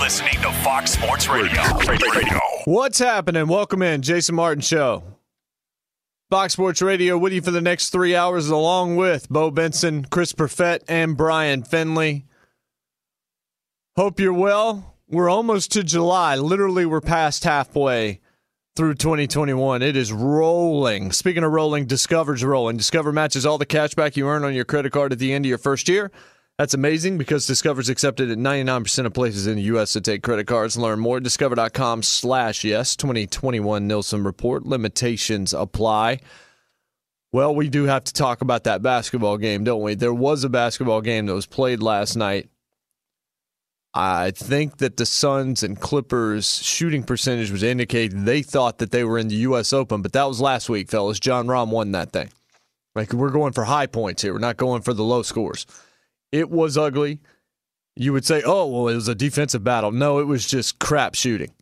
Listening to Fox Sports Radio. What's happening? Welcome in, Jason Martin Show. Fox Sports Radio with you for the next 3 hours, along with Bo Benson, Chris Perfett, and Brian Finley. Hope you're well. We're almost to July. Literally, we're past halfway through 2021. It is rolling. Speaking of rolling, Discover's rolling. Discover matches all the cash back you earn on your credit card at the end of your first year. That's amazing because Discover's accepted at 99% of places in the U.S. to take credit cards. Learn more at discover.com/yes. 2021 Nielsen Report. Limitations apply. Well, we do have to talk about that basketball game, don't we? There was a basketball game that was played last night. I think that the Suns and Clippers shooting percentage was indicated they thought that they were in the U.S. Open, but that was last week, fellas. Jon Rahm won that thing. Like, we're going for high points here. We're not going for the low scores. It was ugly. You would say, oh, well, it was a defensive battle. No, it was just crap shooting.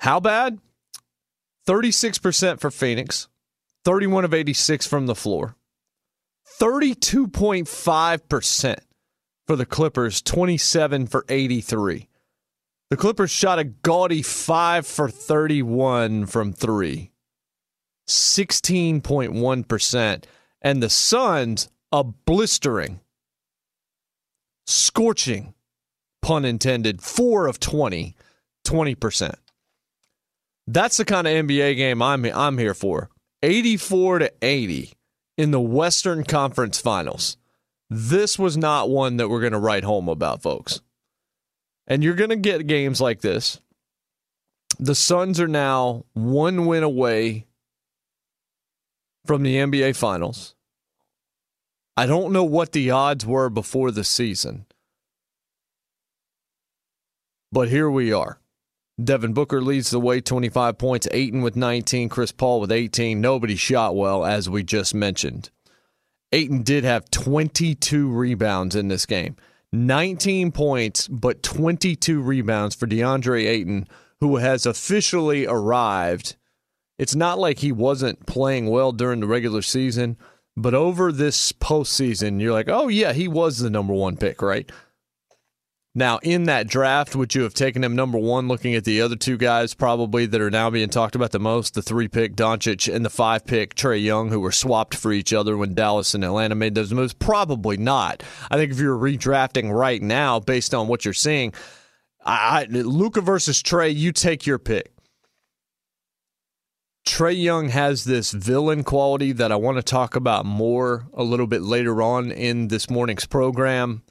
How bad? 36% for Phoenix, 31 of 86 from the floor, 32.5% for the Clippers, 27 for 83. The Clippers shot a gaudy 5 for 31 from 3, 16.1%. And the Suns, a blistering, scorching, pun intended, 4 of 20, 20%. That's the kind of NBA game I'm here for. 84 to 80 in the Western Conference Finals. This was not one that we're going to write home about, folks. And you're going to get games like this. The Suns are now one win away from the NBA Finals. I don't know what the odds were before the season, but here we are. Devin Booker leads the way, 25 points, Ayton with 19, Chris Paul with 18. Nobody shot well, as we just mentioned. Ayton did have 22 rebounds in this game. 19 points, but 22 rebounds for DeAndre Ayton, who has officially arrived. It's not like he wasn't playing well during the regular season, but over this postseason, you're like, oh, yeah, he was the number one pick, right? Now, in that draft, would you have taken him number one, looking at the other two guys probably that are now being talked about the most, the 3-pick Doncic and the 5-pick Trae Young, who were swapped for each other when Dallas and Atlanta made those moves? Probably not. I think if you're redrafting right now, based on what you're seeing, Luka versus Trae, you take your pick. Trae Young has this villain quality that I want to talk about more a little bit later on in this morning's program.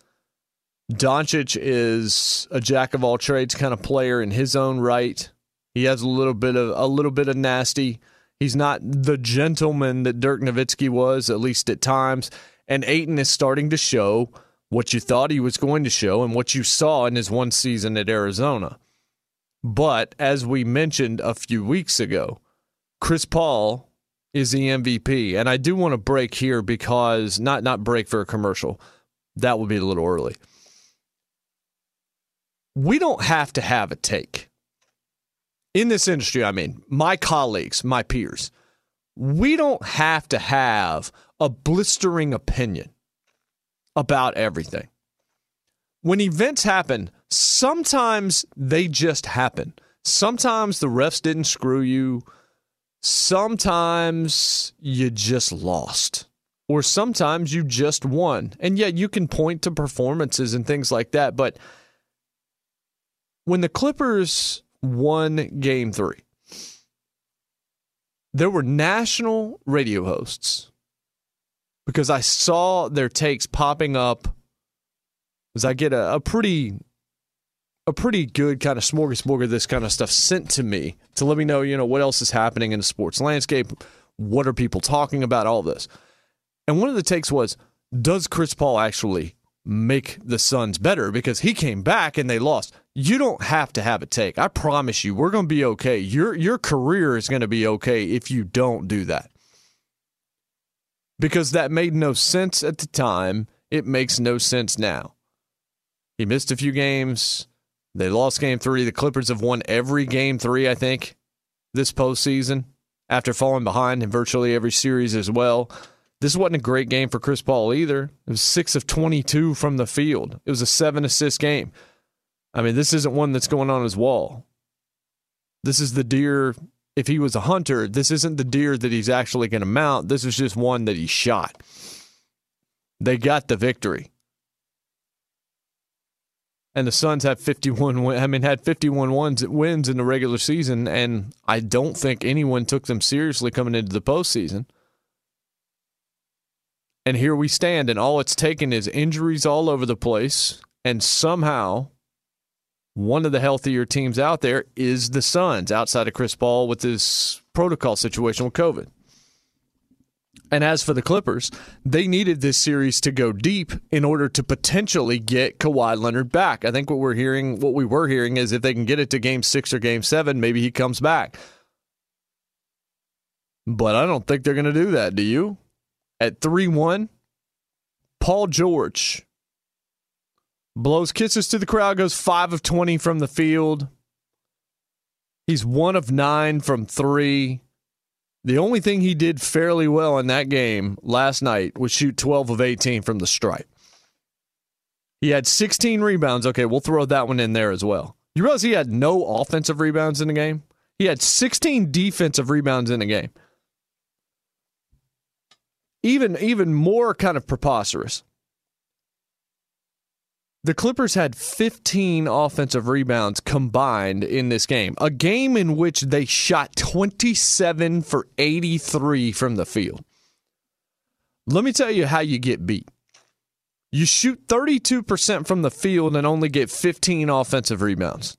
Doncic is a jack-of-all-trades kind of player in his own right. He has a little bit of nasty. He's not the gentleman that Dirk Nowitzki was, at least at times. And Ayton is starting to show what you thought he was going to show and what you saw in his one season at Arizona. But as we mentioned a few weeks ago, Chris Paul is the MVP. And I do want to break here because, not break for a commercial. That would be a little early. We don't have to have a take. In this industry, I mean, my colleagues, my peers, we don't have to have a blistering opinion about everything. When events happen, sometimes they just happen. Sometimes the refs didn't screw you. Sometimes you just lost. Or sometimes you just won. And yet you can point to performances and things like that. But when the Clippers won Game 3, there were national radio hosts, because I saw their takes popping up as I get a pretty good kind of smorgasbord of this kind of stuff sent to me to let me know, you know, what else is happening in the sports landscape, what are people talking about, all this. And one of the takes was, does Chris Paul actually make the Suns better? Because he came back and they lost. You don't have to have a take. I promise you, we're going to be okay. Your career is going to be okay if you don't do that. Because that made no sense at the time. It makes no sense now. He missed a few games. They lost Game 3. The Clippers have won every Game 3, I think, this postseason, after falling behind in virtually every series as well. This wasn't a great game for Chris Paul either. It was 6 of 22 from the field. It was a 7-assist game. I mean, this isn't one that's going on his wall. This is the deer. If he was a hunter, this isn't the deer that he's actually going to mount. This is just one that he shot. They got the victory. And the Suns have 51 wins in the regular season, and I don't think anyone took them seriously coming into the postseason. And here we stand, and all it's taken is injuries all over the place, and somehow one of the healthier teams out there is the Suns, outside of Chris Paul with this protocol situation with COVID. And as for the Clippers, they needed this series to go deep in order to potentially get Kawhi Leonard back. I think what we were hearing is if they can get it to Game 6 or Game 7, maybe he comes back. But I don't think they're going to do that, do you? At 3-1, Paul George blows kisses to the crowd, goes 5 of 20 from the field. He's 1 of 9 from 3. The only thing he did fairly well in that game last night was shoot 12 of 18 from the stripe. He had 16 rebounds. Okay, we'll throw that one in there as well. You realize he had no offensive rebounds in the game? He had 16 defensive rebounds in the game. Even more kind of preposterous. The Clippers had 15 offensive rebounds combined in this game, a game in which they shot 27 for 83 from the field. Let me tell you how you get beat. You shoot 32% from the field and only get 15 offensive rebounds.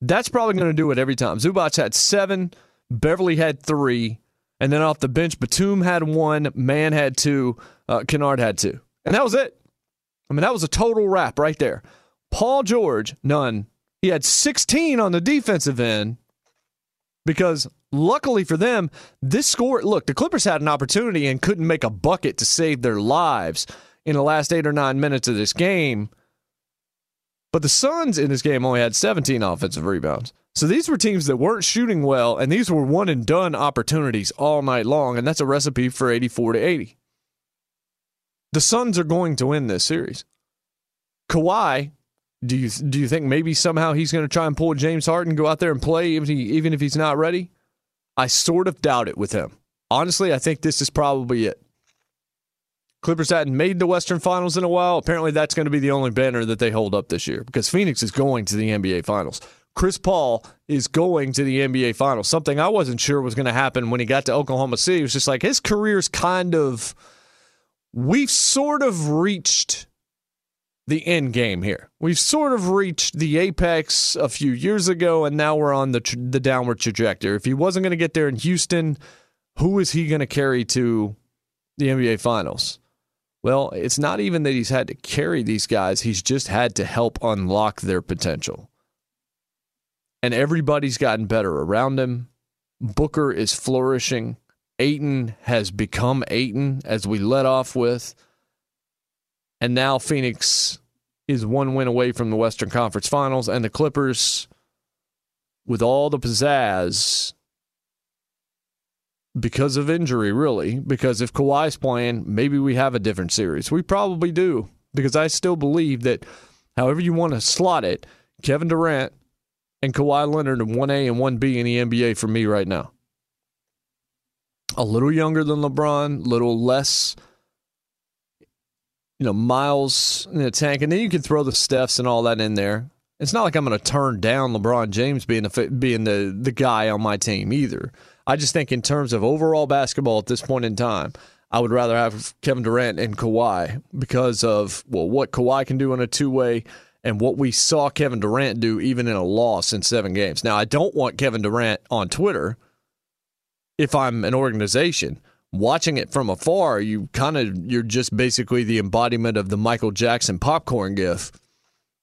That's probably going to do it every time. Zubac had 7, Beverly had 3, and then off the bench, Batum had 1, Mann had 2, Kennard had 2. And that was it. I mean, that was a total wrap right there. Paul George, none. He had 16 on the defensive end because, luckily for them, this score... Look, the Clippers had an opportunity and couldn't make a bucket to save their lives in the last 8 or 9 minutes of this game. But the Suns in this game only had 17 offensive rebounds. So these were teams that weren't shooting well, and these were one-and-done opportunities all night long, and that's a recipe for 84-80. The Suns are going to win this series. Kawhi, do you think maybe somehow he's going to try and pull James Harden, go out there and play even if he's not ready? I sort of doubt it with him. Honestly, I think this is probably it. Clippers hadn't made the Western Finals in a while. Apparently that's going to be the only banner that they hold up this year because Phoenix is going to the NBA Finals. Chris Paul is going to the NBA Finals, something I wasn't sure was going to happen when he got to Oklahoma City. It was just like his career's kind of, we've sort of reached the end game here. We've sort of reached the apex a few years ago, and now we're on the downward trajectory. If he wasn't going to get there in Houston, who is he going to carry to the NBA Finals? Well, it's not even that he's had to carry these guys. He's just had to help unlock their potential. And everybody's gotten better around him. Booker is flourishing. Ayton has become Ayton, as we led off with. And now Phoenix is one win away from the Western Conference Finals. And the Clippers, with all the pizzazz, because of injury, really, because if Kawhi's playing, maybe we have a different series. We probably do, because I still believe that however you want to slot it, Kevin Durant and Kawhi Leonard are 1A and 1B in the NBA for me right now. A little younger than LeBron, a little less, miles in the tank. And then you can throw the Stephs and all that in there. It's not like I'm going to turn down LeBron James being the guy on my team either. I just think in terms of overall basketball at this point in time, I would rather have Kevin Durant and Kawhi because of, what Kawhi can do in a two-way and what we saw Kevin Durant do even in a loss in 7 games. Now, I don't want Kevin Durant on Twitter. If I'm an organization, watching it from afar, you're just basically the embodiment of the Michael Jackson popcorn gif.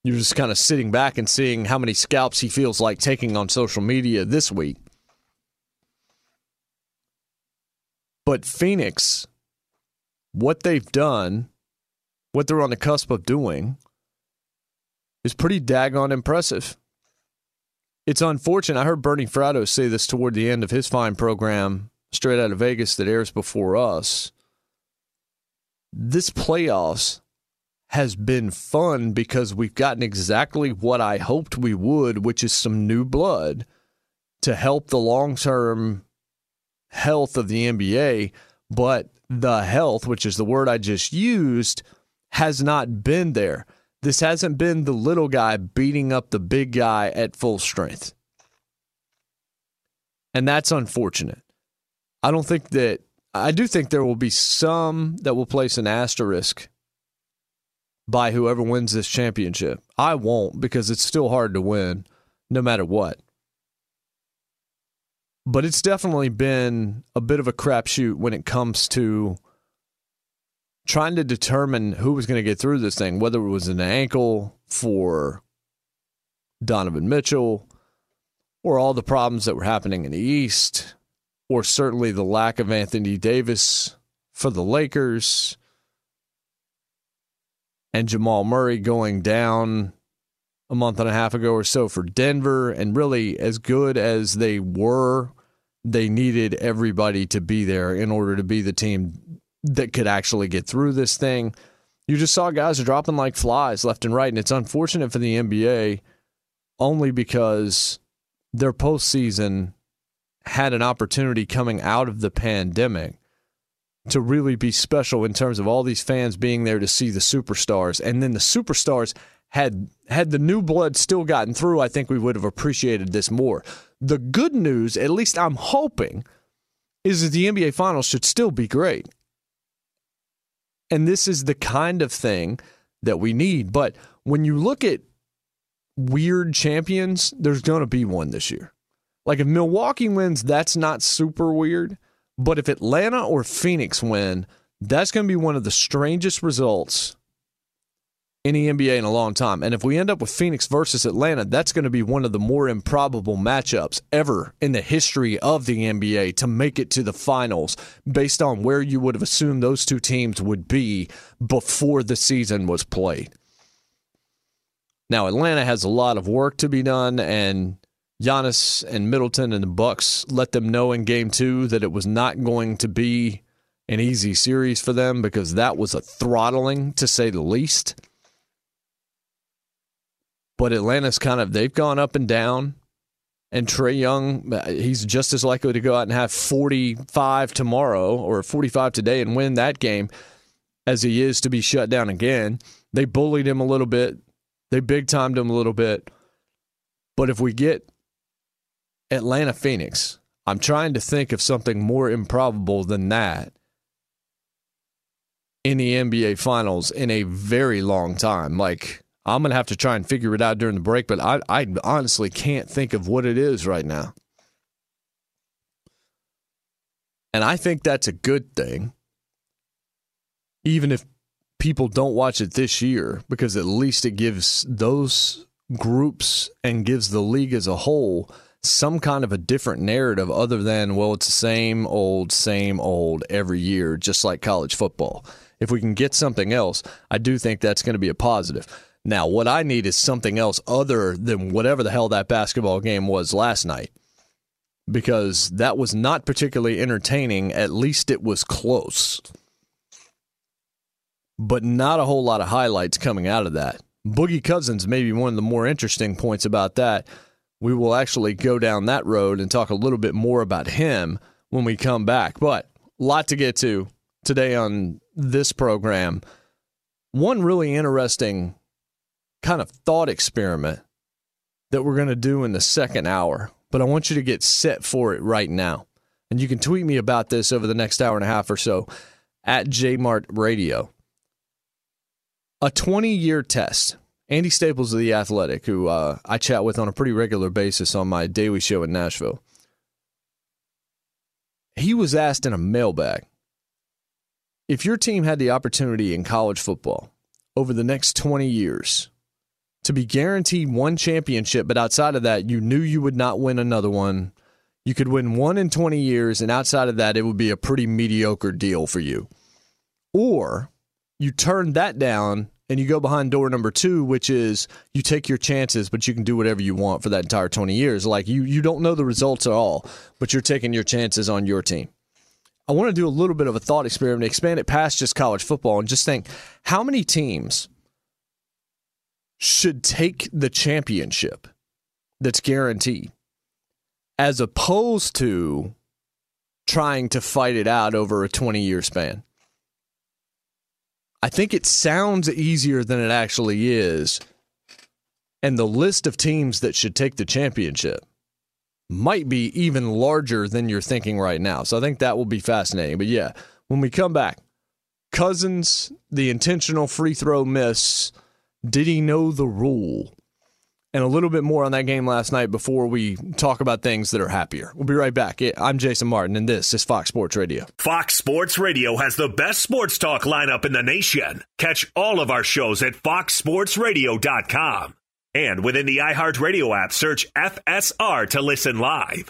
You're just kind of sitting back and seeing how many scalps he feels like taking on social media this week. But Phoenix, what they've done, what they're on the cusp of doing, is pretty daggone impressive. It's unfortunate. I heard Bernie Fratto say this toward the end of his fine program, Straight Out of Vegas, that airs before us. This playoffs has been fun because we've gotten exactly what I hoped we would, which is some new blood to help the long-term health of the NBA, but the health, which is the word I just used, has not been there. This hasn't been the little guy beating up the big guy at full strength. And that's unfortunate. I do think there will be some that will place an asterisk by whoever wins this championship. I won't, because it's still hard to win no matter what. But it's definitely been a bit of a crapshoot when it comes to trying to determine who was going to get through this thing, whether it was an ankle for Donovan Mitchell or all the problems that were happening in the East, or certainly the lack of Anthony Davis for the Lakers and Jamal Murray going down a month and a half ago or so for Denver. And really, as good as they were, they needed everybody to be there in order to be the team that could actually get through this thing. You just saw guys dropping like flies left and right, and it's unfortunate for the NBA only because their postseason had an opportunity coming out of the pandemic to really be special in terms of all these fans being there to see the superstars. And then the superstars, had the new blood still gotten through, I think we would have appreciated this more. The good news, at least I'm hoping, is that the NBA Finals should still be great. And this is the kind of thing that we need. But when you look at weird champions, there's going to be one this year. Like if Milwaukee wins, that's not super weird. But if Atlanta or Phoenix win, that's going to be one of the strangest results in the NBA in a long time. And if we end up with Phoenix versus Atlanta, that's going to be one of the more improbable matchups ever in the history of the NBA to make it to the finals based on where you would have assumed those two teams would be before the season was played. Now, Atlanta has a lot of work to be done, and Giannis and Middleton and the Bucks let them know in Game 2 that it was not going to be an easy series for them, because that was a throttling, to say the least. But Atlanta's they've gone up and down. And Trae Young, he's just as likely to go out and have 45 tomorrow or 45 today and win that game as he is to be shut down again. They bullied him a little bit. They big-timed him a little bit. But if we get Atlanta-Phoenix, I'm trying to think of something more improbable than that in the NBA Finals in a very long time. Like, I'm going to have to try and figure it out during the break, but I honestly can't think of what it is right now. And I think that's a good thing, even if people don't watch it this year, because at least it gives those groups and gives the league as a whole some kind of a different narrative other than, well, it's the same old every year, just like college football. If we can get something else, I do think that's going to be a positive. Now, what I need is something else other than whatever the hell that basketball game was last night, because that was not particularly entertaining. At least it was close. But not a whole lot of highlights coming out of that. Boogie Cousins may be one of the more interesting points about that. We will actually go down that road and talk a little bit more about him when we come back. But a lot to get to today on this program. One really interesting kind of thought experiment that we're going to do in the second hour, but I want you to get set for it right now. And you can tweet me about this over the next hour and a half or so at JMart Radio. A 20-year test. Andy Staples of The Athletic, who I chat with on a pretty regular basis on my daily show in Nashville. He was asked in a mailbag, if your team had the opportunity in college football over the next 20 years to be guaranteed one championship, but outside of that, you knew you would not win another one. You could win one in 20 years, and outside of that, it would be a pretty mediocre deal for you. Or you turn that down and you go behind door number two, which is you take your chances, but you can do whatever you want for that entire 20 years. Like, you don't know the results at all, but you're taking your chances on your team. I want to do a little bit of a thought experiment, expand it past just college football, and just think, how many teams should take the championship that's guaranteed, as opposed to trying to fight it out over a 20-year span? I think it sounds easier than it actually is. And the list of teams that should take the championship might be even larger than you're thinking right now. So I think that will be fascinating. But yeah, when we come back, Cousins, the intentional free throw miss, did he know the rule? And a little bit more on that game last night before we talk about things that are happier. We'll be right back. I'm Jason Martin, and this is Fox Sports Radio. Fox Sports Radio has the best sports talk lineup in the nation. Catch all of our shows at foxsportsradio.com. And within the iHeartRadio app, search FSR to listen live.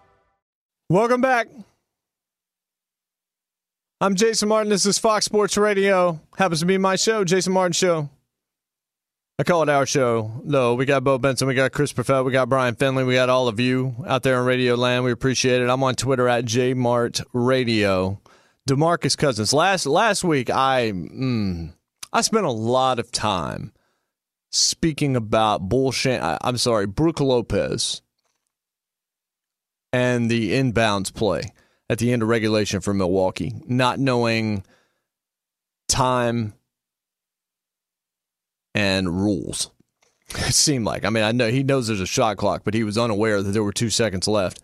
Welcome back. I'm Jason Martin. This is Fox Sports Radio. Happens to be my show, Jason Martin Show. I call it our show, though. We got Bo Benson. We got Chris Perfett. We got Brian Finley. We got all of you out there in Radio Land. We appreciate it. I'm on Twitter at JMartRadio. DeMarcus Cousins. Last week, I spent a lot of time speaking about Brook Lopez and the inbounds play at the end of regulation for Milwaukee, not knowing time and rules. It seemed like. I mean, I know he knows there's a shot clock, but he was unaware that there were 2 seconds left.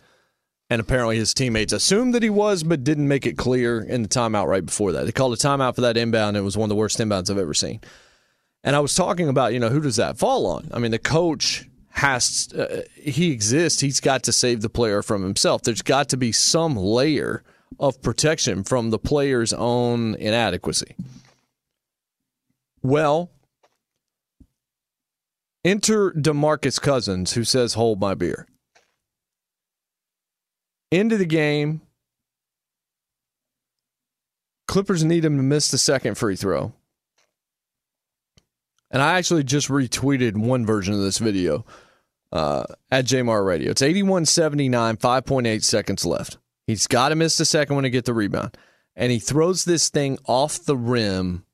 And apparently his teammates assumed that he was, but didn't make it clear in the timeout right before that. They called a timeout for that inbound. It was one of the worst inbounds I've ever seen. And I was talking about, who does that fall on? I mean, the coach he exists. He's got to save the player from himself. There's got to be some layer of protection from the player's own inadequacy. Well, enter DeMarcus Cousins, who says, "Hold my beer." End of the game. Clippers need him to miss the second free throw. And I actually just retweeted one version of this video. At JMR Radio. It's 81-79, 5.8 seconds left. He's got to miss the second one to get the rebound. And he throws this thing off the rim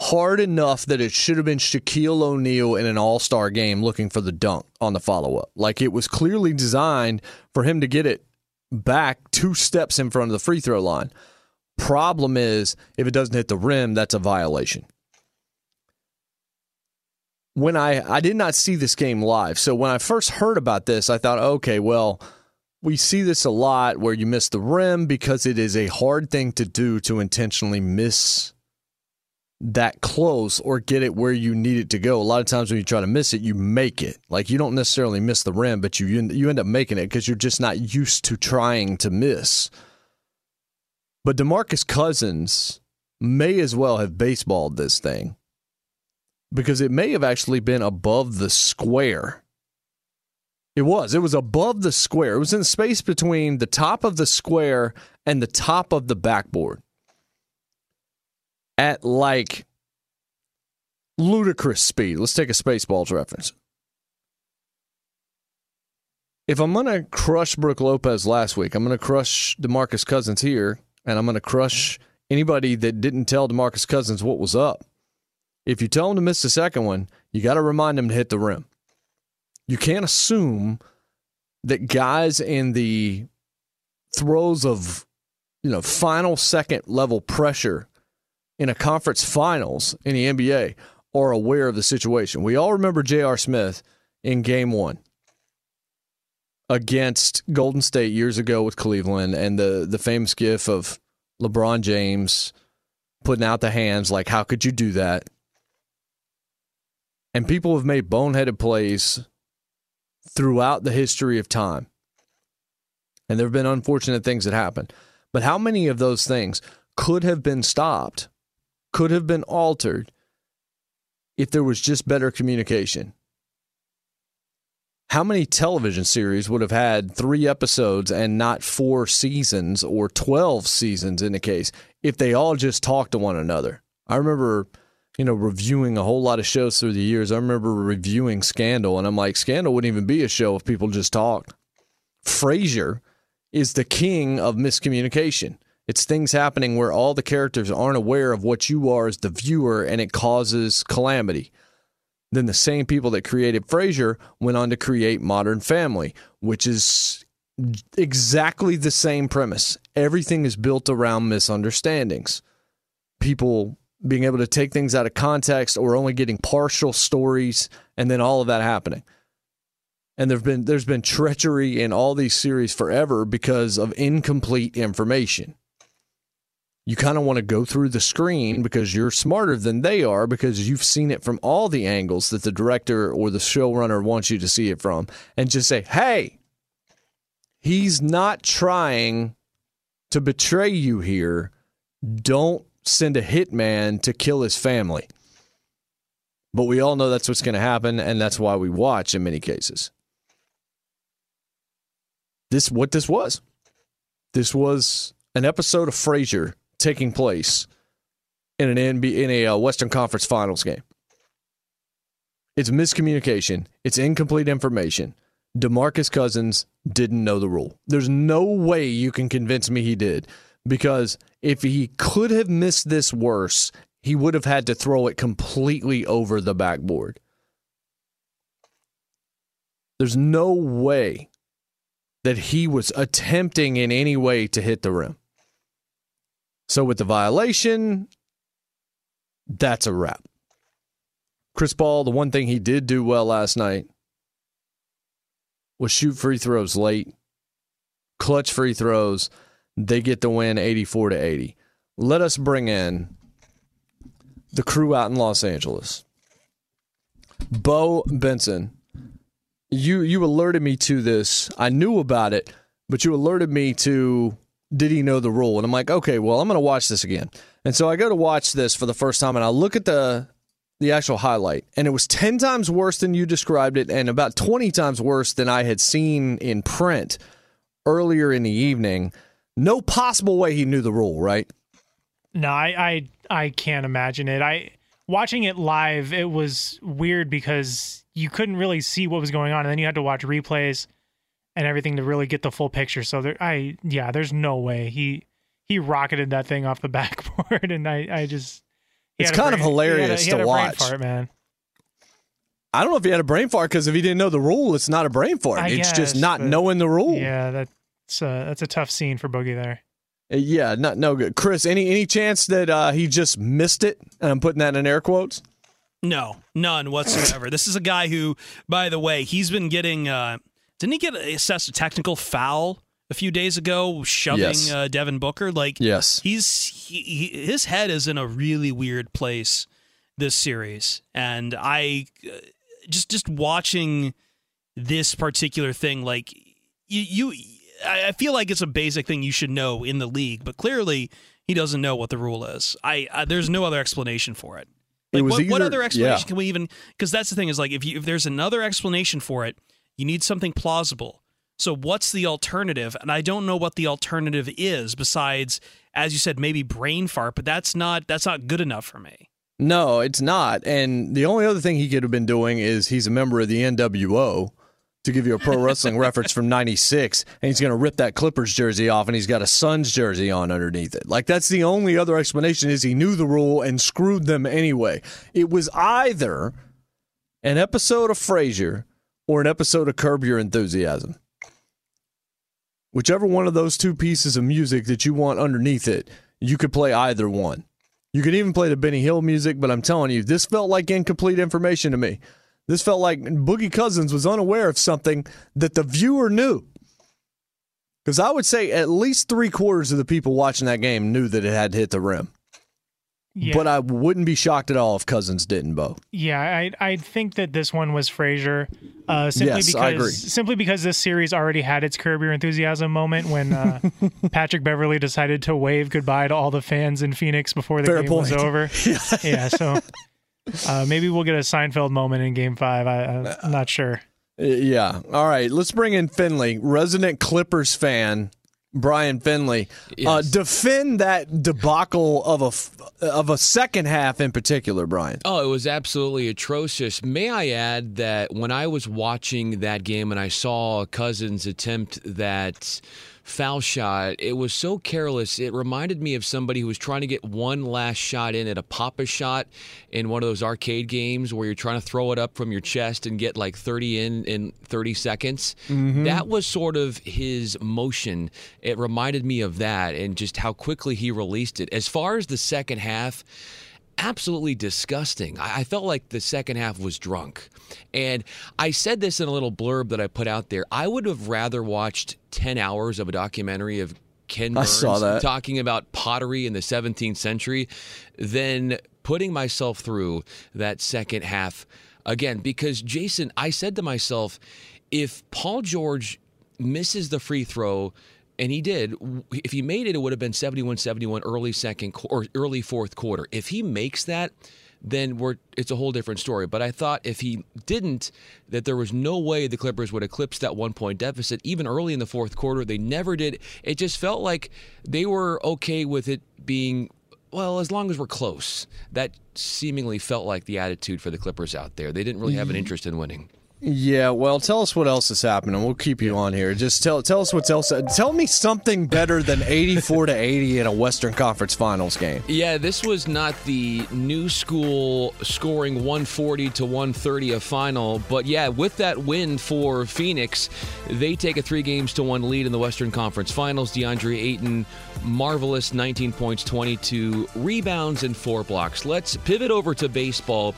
hard enough that it should have been Shaquille O'Neal in an all-star game looking for the dunk on the follow-up. Like, it was clearly designed for him to get it back 2 steps in front of the free throw line. Problem is, if it doesn't hit the rim, that's a violation. When I did not see this game live, so when I first heard about this, I thought, okay, well, we see this a lot where you miss the rim because it is a hard thing to do to intentionally miss that close or get it where you need it to go. A lot of times when you try to miss it, you make it. Like, you don't necessarily miss the rim, but you end up making it because you're just not used to trying to miss. But DeMarcus Cousins may as well have baseballed this thing, because it may have actually been above the square. It was above the square. It was in space between the top of the square and the top of the backboard. At like ludicrous speed. Let's take a Spaceballs reference. If I'm going to crush Brook Lopez last week, I'm going to crush DeMarcus Cousins here, and I'm going to crush anybody that didn't tell DeMarcus Cousins what was up. If you tell him to miss the second one, you got to remind him to hit the rim. You can't assume that guys in the throes of, final second level pressure in a conference finals in the NBA are aware of the situation. We all remember J.R. Smith in game one against Golden State years ago with Cleveland, and the famous gif of LeBron James putting out the hands like, how could you do that? And people have made boneheaded plays throughout the history of time. And there have been unfortunate things that happened. But how many of those things could have been stopped, could have been altered, if there was just better communication? How many television series would have had 3 episodes and not 4 seasons or 12 seasons in the case if they all just talked to one another? I remember reviewing a whole lot of shows through the years. I remember reviewing Scandal, and I'm like, Scandal wouldn't even be a show if people just talked. Frasier is the king of miscommunication. It's things happening where all the characters aren't aware of what you are as the viewer, and it causes calamity. Then the same people that created Frasier went on to create Modern Family, which is exactly the same premise. Everything is built around misunderstandings. People being able to take things out of context or only getting partial stories, and then all of that happening. And there's been treachery in all these series forever because of incomplete information. You kind of want to go through the screen because you're smarter than they are, because you've seen it from all the angles that the director or the showrunner wants you to see it from, and just say, hey, he's not trying to betray you here. Don't send a hitman to kill his family. But we all know that's what's going to happen, and that's why we watch in many cases. This was an episode of Frasier taking place in an NBA, in a Western Conference Finals game. It's miscommunication. It's incomplete information. DeMarcus Cousins didn't know the rule. There's no way you can convince me he did, because if he could have missed this worse, he would have had to throw it completely over the backboard. There's no way that he was attempting in any way to hit the rim. So with the violation, that's a wrap. Chris Paul, the one thing he did do well last night was shoot free throws late. Clutch free throws. They get the win 84-80. Let us bring in the crew out in Los Angeles. Bo Benson, you alerted me to this. I knew about it, but you alerted me to, did he know the rule? And I'm like, okay, well, I'm going to watch this again. And so I go to watch this for the first time, and I look at the actual highlight, and it was 10 times worse than you described it, and about 20 times worse than I had seen in print earlier in the evening. No possible way he knew the rule, right? No, I can't imagine it. Watching it live, it was weird because you couldn't really see what was going on, and then you had to watch replays and everything to really get the full picture. So there's no way he rocketed that thing off the backboard, and it's kind of hilarious to watch. Brain fart, man. I don't know if he had a brain fart, because if he didn't know the rule, it's not a brain fart. It's just not knowing the rule. Yeah, that's a tough scene for Boogie there. Yeah, no good. Chris, any chance that he just missed it? And I'm putting that in air quotes. No, none whatsoever. This is a guy who, by the way, he's been getting, didn't he get assessed a technical foul a few days ago, shoving Devin Booker? Like, yes. His head is in a really weird place this series. And I, just watching this particular thing, like, I feel like it's a basic thing you should know in the league, but clearly he doesn't know what the rule is. There's no other explanation for it. Like, what other explanation can we even? Because that's the thing is, like, if there's another explanation for it, you need something plausible. So what's the alternative? And I don't know what the alternative is besides, as you said, maybe brain fart. But that's not good enough for me. No, it's not. And the only other thing he could have been doing is he's a member of the NWO. To give you a pro wrestling reference from 96, and he's going to rip that Clippers jersey off, and he's got a Suns jersey on underneath it. Like, that's the only other explanation, is he knew the rule and screwed them anyway. It was either an episode of Frasier or an episode of Curb Your Enthusiasm. Whichever one of those two pieces of music that you want underneath it, you could play either one. You could even play the Benny Hill music, but I'm telling you, this felt like incomplete information to me. This felt like Boogie Cousins was unaware of something that the viewer knew. Because I would say at least 3/4 of the people watching that game knew that it had hit the rim. Yeah. But I wouldn't be shocked at all if Cousins didn't, Bo. Yeah, I think that this one was Frasier. I agree. Simply because this series already had its Curb Your Enthusiasm moment when Patrick Beverley decided to wave goodbye to all the fans in Phoenix before the game was over. Yeah so... maybe we'll get a Seinfeld moment in Game 5. I'm not sure. Yeah. All right. Let's bring in Finley, resident Clippers fan, Brian Finley. Yes. Defend that debacle of a second half in particular, Brian. Oh, it was absolutely atrocious. May I add that when I was watching that game and I saw Cousins attempt that foul shot, it was so careless. It reminded me of somebody who was trying to get one last shot in at a pop-up shot in one of those arcade games where you're trying to throw it up from your chest and get like 30 in 30 seconds. Mm-hmm. That was sort of his motion. It reminded me of that and just how quickly he released it. As far as the second half, absolutely disgusting. I felt like the second half was drunk. And I said this in a little blurb that I put out there. I would have rather watched 10 hours of a documentary of Ken Burns talking about pottery in the 17th century than putting myself through that second half again. Because, Jason, I said to myself, if Paul George misses the free throw, and he did. If he made it, it would have been 71-71 early second or early fourth quarter. If he makes that, then it's a whole different story. But I thought if he didn't, that there was no way the Clippers would eclipse that one-point deficit. Even early in the fourth quarter, they never did. It just felt like they were okay with it being, well, as long as we're close. That seemingly felt like the attitude for the Clippers out there. They didn't really have an interest in winning. Yeah, well, tell us what else is happening. We'll keep you on here. Just tell us what's else. Tell me something better than 84-80 in a Western Conference Finals game. Yeah, this was not the new school scoring 140-130 a final, but yeah, with that win for Phoenix, they take a 3-1 lead in the Western Conference Finals. DeAndre Ayton, marvelous 19 points, 22 rebounds, and 4 blocks. Let's pivot over to baseball.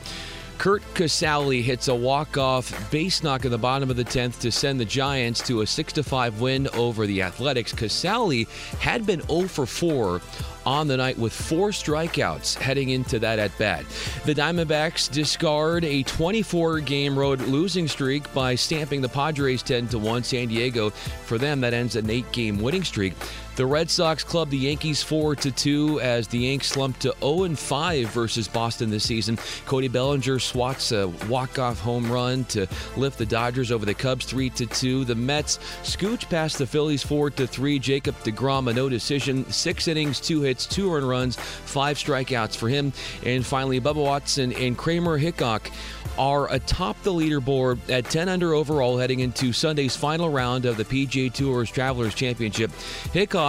Kurt Casale hits a walk-off base knock in the bottom of the 10th to send the Giants to a 6-5 win over the Athletics. Casale had been 0 for 4 on the night with 4 strikeouts heading into that at-bat. The Diamondbacks discard a 24-game road losing streak by stamping the Padres 10-1. San Diego, for them, that ends an 8-game winning streak. The Red Sox club the Yankees 4-2 as the Yanks slumped to 0-5 versus Boston this season. Cody Bellinger swats a walk-off home run to lift the Dodgers over the Cubs 3-2. The Mets scooch past the Phillies 4-3. Jacob DeGrom, a no decision, 6 innings, 2 hits, 2 earned runs, 5 strikeouts for him. And finally, Bubba Watson and Kramer Hickok are atop the leaderboard at 10 under overall heading into Sunday's final round of the PGA Tour's Travelers Championship. Hickok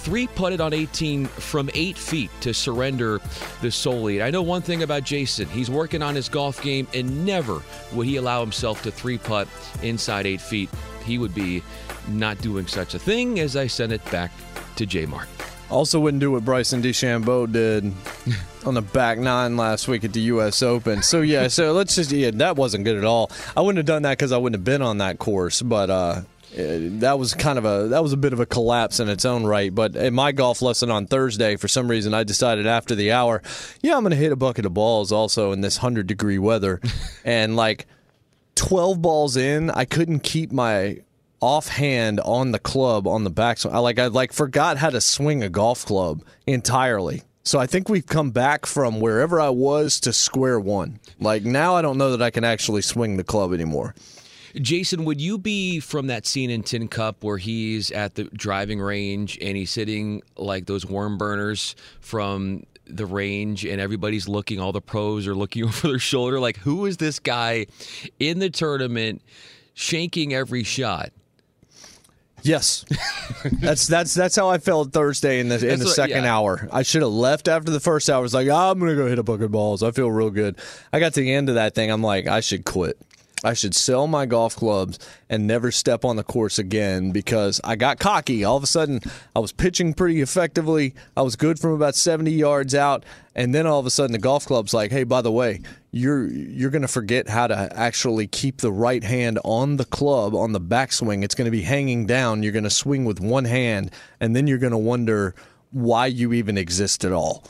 3-putted on 18 from 8 feet to surrender the sole lead. I know one thing about Jason. He's working on his golf game, and never would he allow himself to 3-putt inside 8 feet. He would be not doing such a thing, as I send it back to J. Mark. Also wouldn't do what Bryson DeChambeau did on the back 9 last week at the U.S. Open. So that wasn't good at all. I wouldn't have done that because I wouldn't have been on that course, but that was a bit of a collapse in its own right. But in my golf lesson on Thursday, for some reason, I decided after the hour, I'm going to hit a bucket of balls also in this 100-degree weather. And 12 balls in, I couldn't keep my offhand on the club on the back. So I forgot how to swing a golf club entirely. So I think we've come back from wherever I was to square one. Now I don't know that I can actually swing the club anymore. Jason, would you be from that scene in Tin Cup where he's at the driving range and he's sitting like those worm burners from the range and everybody's looking, all the pros are looking over their shoulder like, who is this guy in the tournament shanking every shot? Yes, that's how I felt Thursday in the second hour. I should have left after the first hour. I was like, I'm going to go hit a bucket of balls. I feel real good. I got to the end of that thing. I'm like, I should quit. I should sell my golf clubs and never step on the course again because I got cocky. All of a sudden, I was pitching pretty effectively. I was good from about 70 yards out. And then all of a sudden, the golf club's like, hey, by the way, you're going to forget how to actually keep the right hand on the club on the backswing. It's going to be hanging down. You're going to swing with one hand, and then you're going to wonder why you even exist at all.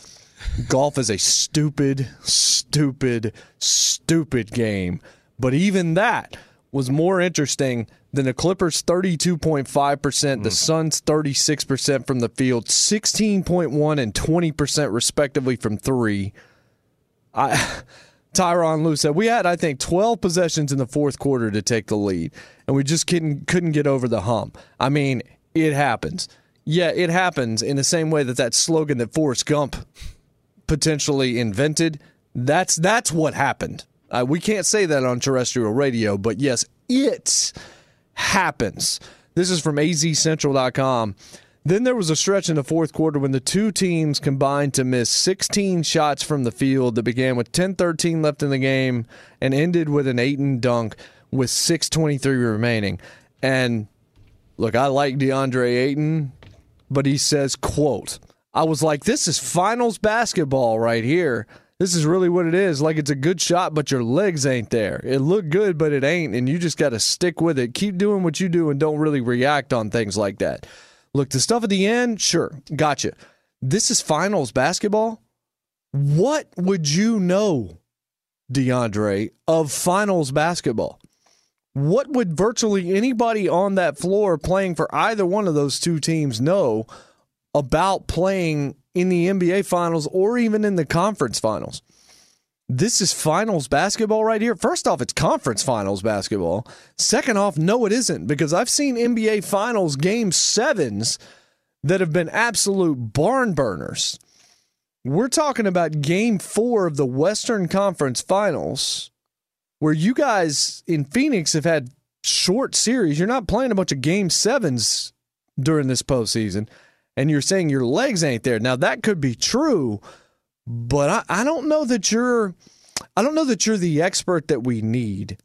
Golf is a stupid, stupid, stupid game. But even that was more interesting than the Clippers' 32.5%, the Suns' 36% from the field, 16.1% and 20% respectively from 3. Tyronn Lue said, we had, I think, 12 possessions in the fourth quarter to take the lead, and we just couldn't get over the hump. I mean, it happens. Yeah, it happens in the same way that slogan that Forrest Gump potentially invented, that's what happened. We can't say that on terrestrial radio, but yes, it happens. This is from azcentral.com. Then there was a stretch in the fourth quarter when the two teams combined to miss 16 shots from the field that began with 10:13 left in the game and ended with an Ayton dunk with 6:23 remaining. And look, I like DeAndre Ayton, but he says, quote, I was like, this is finals basketball right here. This is really what it is. Like, it's a good shot, but your legs ain't there. It looked good, but it ain't, and you just got to stick with it. Keep doing what you do and don't really react on things like that. Look, the stuff at the end, sure, gotcha. This is finals basketball. What would you know, DeAndre, of finals basketball? What would virtually anybody on that floor playing for either one of those two teams know about playing in the NBA Finals or even in the Conference Finals? This is finals basketball right here. First off, it's Conference Finals basketball. Second off, no, it isn't, because I've seen NBA Finals Game 7s that have been absolute barn burners. We're talking about Game 4 of the Western Conference Finals, where you guys in Phoenix have had short series. You're not playing a bunch of Game 7s during this postseason, and you're saying your legs ain't there. Now, that could be true, but I don't know that you're the expert that we need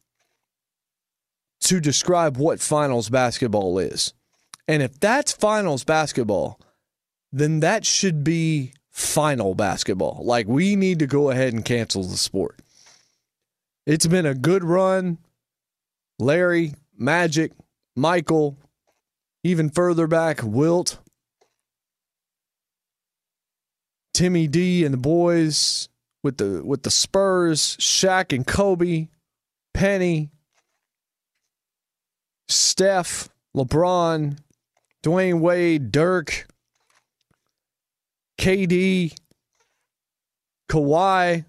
to describe what finals basketball is. And if that's finals basketball, then that should be final basketball. Like, we need to go ahead and cancel the sport. It's been a good run. Larry, Magic, Michael, even further back, Wilt, Timmy D and the boys with the Spurs, Shaq and Kobe, Penny, Steph, LeBron, Dwayne Wade, Dirk, KD, Kawhi.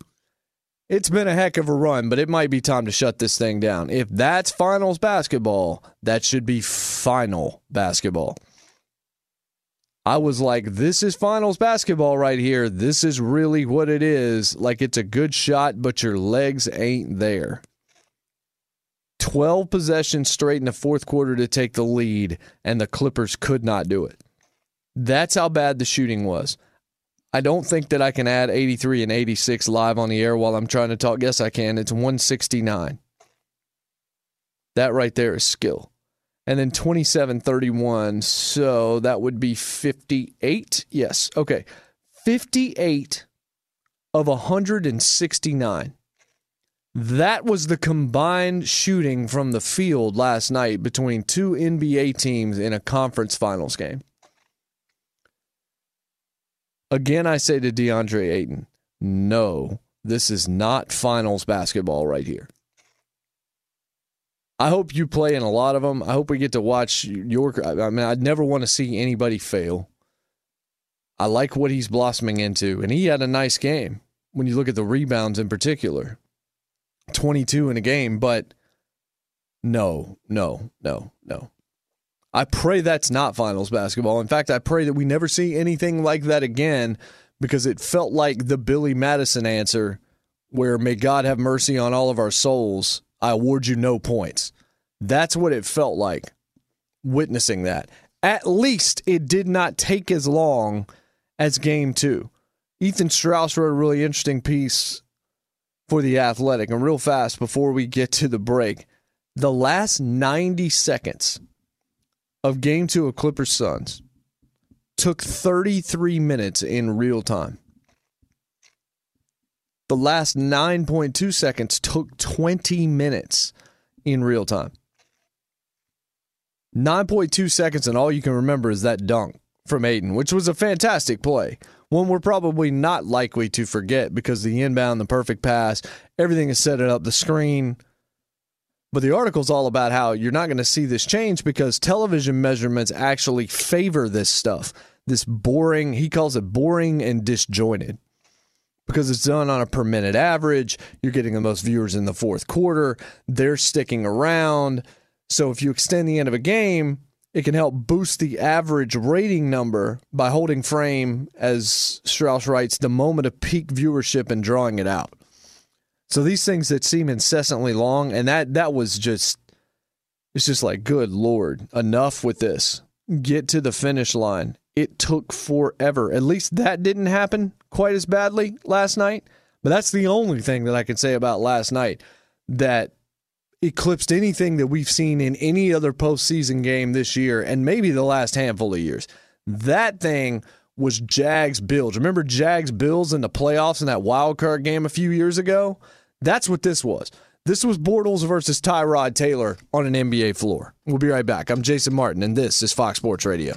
It's been a heck of a run, but it might be time to shut this thing down. If that's finals basketball, that should be final basketball. I was like, this is finals basketball right here. This is really what it is. Like, it's a good shot, but your legs ain't there. 12 possessions straight in the fourth quarter to take the lead, and the Clippers could not do it. That's how bad the shooting was. I don't think that I can add 83 and 86 live on the air while I'm trying to talk. Yes, I can. It's 169. That right there is skill. And then 27-31, so that would be 58. Yes, okay. 58 of 169. That was the combined shooting from the field last night between two NBA teams in a conference finals game. Again, I say to DeAndre Ayton, no, this is not finals basketball right here. I hope you play in a lot of them. I hope we get to watch York. I mean, I'd never want to see anybody fail. I like what he's blossoming into, and he had a nice game when you look at the rebounds in particular. 22 in a game, but no. I pray that's not finals basketball. In fact, I pray that we never see anything like that again, because it felt like the Billy Madison answer where may God have mercy on all of our souls, I award you no points. That's what it felt like, witnessing that. At least it did not take as long as Game 2. Ethan Strauss wrote a really interesting piece for The Athletic. And real fast, before we get to the break, the last 90 seconds of Game 2 of Clippers Suns took 33 minutes in real time. The last 9.2 seconds took 20 minutes in real time. 9.2 seconds, and all you can remember is that dunk from Ayton, which was a fantastic play. One we're probably not likely to forget because the inbound, the perfect pass, everything is set up, the screen. But the article's all about how you're not going to see this change because television measurements actually favor this stuff. This boring, he calls it boring and disjointed, because it's done on a per minute average. You're getting the most viewers in the fourth quarter. They're sticking around. So if you extend the end of a game, it can help boost the average rating number by holding frame, as Strauss writes, the moment of peak viewership and drawing it out. So these things that seem incessantly long, and that was just, it's just like, good Lord, enough with this. Get to the finish line. It took forever. At least that didn't happen quite as badly last night. But that's the only thing that I can say about last night that eclipsed anything that we've seen in any other postseason game this year and maybe the last handful of years. That thing was Jags-Bills. Remember Jags-Bills in the playoffs in that wild card game a few years ago? That's what this was. This was Bortles versus Tyrod Taylor on an NBA floor. We'll be right back. I'm Jason Martin, and this is Fox Sports Radio.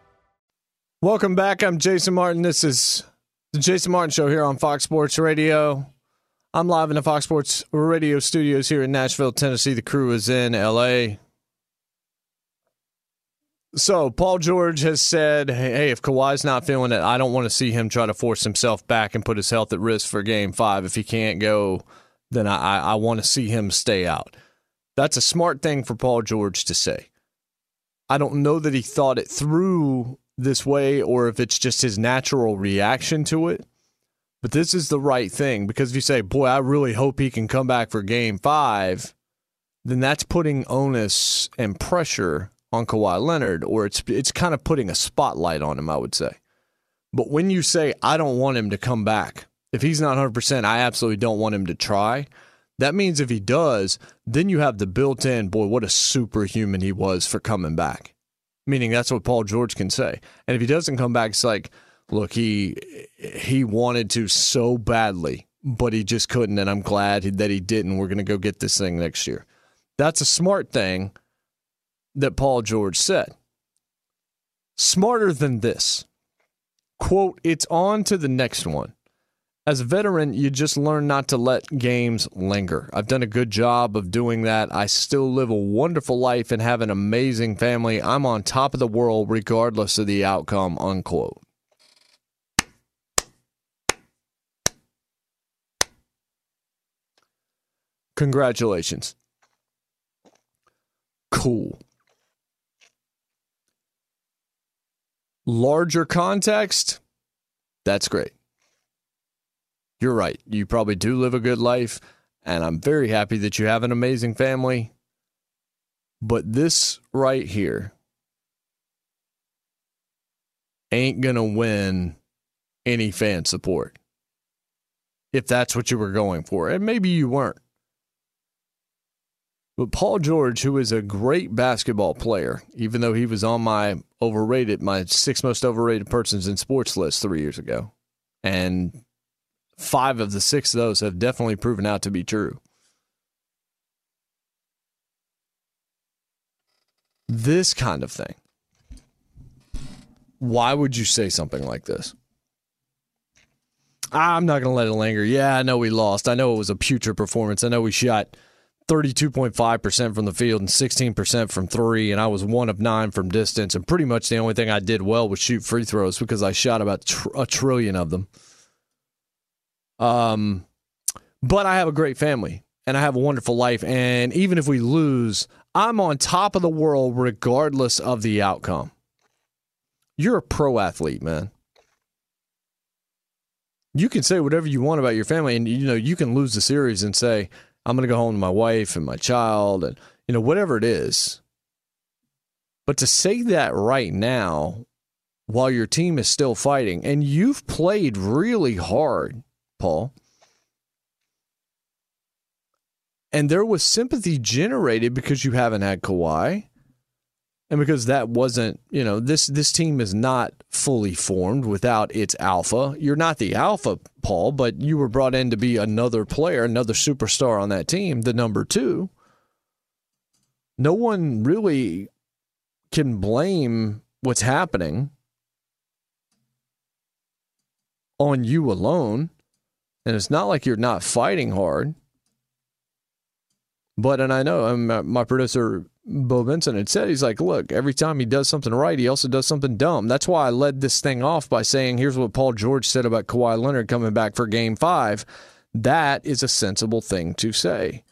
Welcome back. I'm Jason Martin. This is the Jason Martin Show here on Fox Sports Radio. I'm live in the Fox Sports Radio studios here in Nashville, Tennessee. The crew is in LA. So Paul George has said, hey, if Kawhi's not feeling it, I don't want to see him try to force himself back and put his health at risk for Game 5. If he can't go, then I want to see him stay out. That's a smart thing for Paul George to say. I don't know that he thought it through this way or if it's just his natural reaction to it. But this is the right thing, because if you say, boy, I really hope he can come back for Game 5, then that's putting onus and pressure on Kawhi Leonard, or it's kind of putting a spotlight on him, I would say. But when you say, I don't want him to come back, if he's not 100%, I absolutely don't want him to try. That means if he does, then you have the built-in, boy, what a superhuman he was for coming back. Meaning that's what Paul George can say. And if he doesn't come back, it's like, look, he wanted to so badly, but he just couldn't, and I'm glad that he didn't. We're going to go get this thing next year. That's a smart thing that Paul George said. Smarter than this. Quote, it's on to the next one. As a veteran, you just learn not to let games linger. I've done a good job of doing that. I still live a wonderful life and have an amazing family. I'm on top of the world regardless of the outcome, unquote. Congratulations. Cool. Larger context, that's great. You're right. You probably do live a good life, and I'm very happy that you have an amazing family. But this right here ain't going to win any fan support if that's what you were going for. And maybe you weren't. But Paul George, who is a great basketball player, even though he was on my 6 most overrated persons in sports list 3 years ago, and 5 of the 6 of those have definitely proven out to be true. This kind of thing. Why would you say something like this? I'm not going to let it linger. Yeah, I know we lost. I know it was a putrid performance. I know we shot 32.5% from the field and 16% from three, and I was 1 of 9 from distance, and pretty much the only thing I did well was shoot free throws because I shot about a trillion of them. But I have a great family, and I have a wonderful life, and even if we lose, I'm on top of the world regardless of the outcome. You're a pro athlete, man. You can say whatever you want about your family, and you know you can lose the series and say, I'm going to go home to my wife and my child and, you know, whatever it is. But to say that right now while your team is still fighting, and you've played really hard, Paul, and there was sympathy generated because you haven't had Kawhi and because that wasn't, you know, this team is not fully formed without its alpha. You're not the alpha, Paul, but you were brought in to be another player, another superstar on that team, the number two. No one really can blame what's happening on you alone. And it's not like you're not fighting hard. But, and I know my producer, Bo Benson, had said, he's like, look, every time he does something right, he also does something dumb. That's why I led this thing off by saying, here's what Paul George said about Kawhi Leonard coming back for Game 5. That is a sensible thing to say.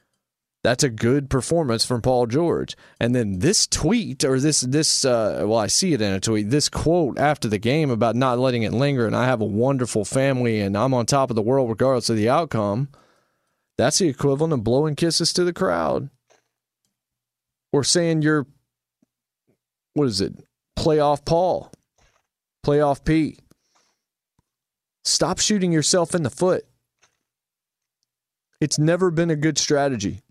That's a good performance from Paul George. And then this tweet, or well, I see it in a tweet, this quote after the game about not letting it linger, and I have a wonderful family, and I'm on top of the world regardless of the outcome. That's the equivalent of blowing kisses to the crowd. Or saying you're, playoff Paul, playoff P. Stop shooting yourself in the foot. It's never been a good strategy.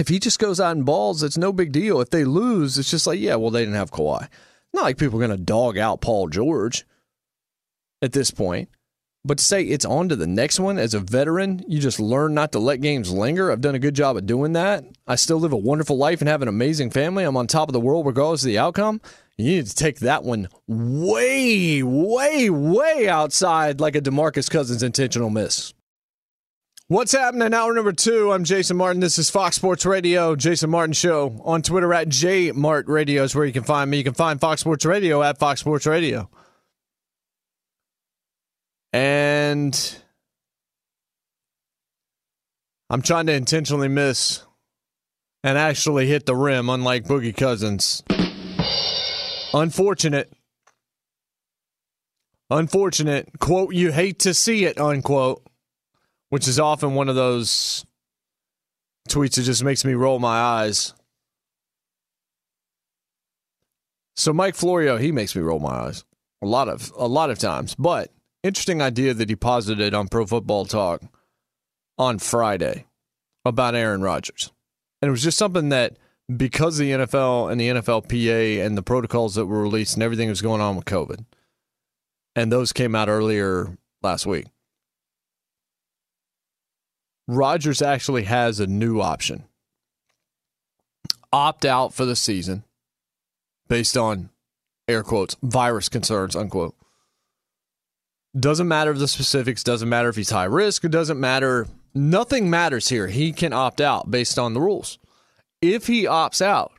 If he just goes out and balls, it's no big deal. If they lose, it's just like, yeah, well, they didn't have Kawhi. Not like people are going to dog out Paul George at this point. But to say it's on to the next one, as a veteran, you just learn not to let games linger. I've done a good job of doing that. I still live a wonderful life and have an amazing family. I'm on top of the world regardless of the outcome. You need to take that one way, way, way outside, like a DeMarcus Cousins intentional miss. What's happening? Hour number 2. I'm Jason Martin. This is Fox Sports Radio, Jason Martin Show. On Twitter at JMartRadio is where you can find me. You can find Fox Sports Radio at Fox Sports Radio. And I'm trying to intentionally miss and actually hit the rim, unlike Boogie Cousins. Unfortunate, quote, you hate to see it, unquote, which is often one of those tweets that just makes me roll my eyes. So Mike Florio, he makes me roll my eyes a lot of times, but interesting idea that he posited on Pro Football Talk on Friday about Aaron Rodgers. And it was just something that, because the NFL and the NFLPA and the protocols that were released and everything that was going on with COVID, and those came out earlier last week, Rodgers actually has a new option. Opt out for the season based on, air quotes, virus concerns, unquote. Doesn't matter the specifics, doesn't matter if he's high risk, it doesn't matter. Nothing matters here. He can opt out based on the rules. If he opts out,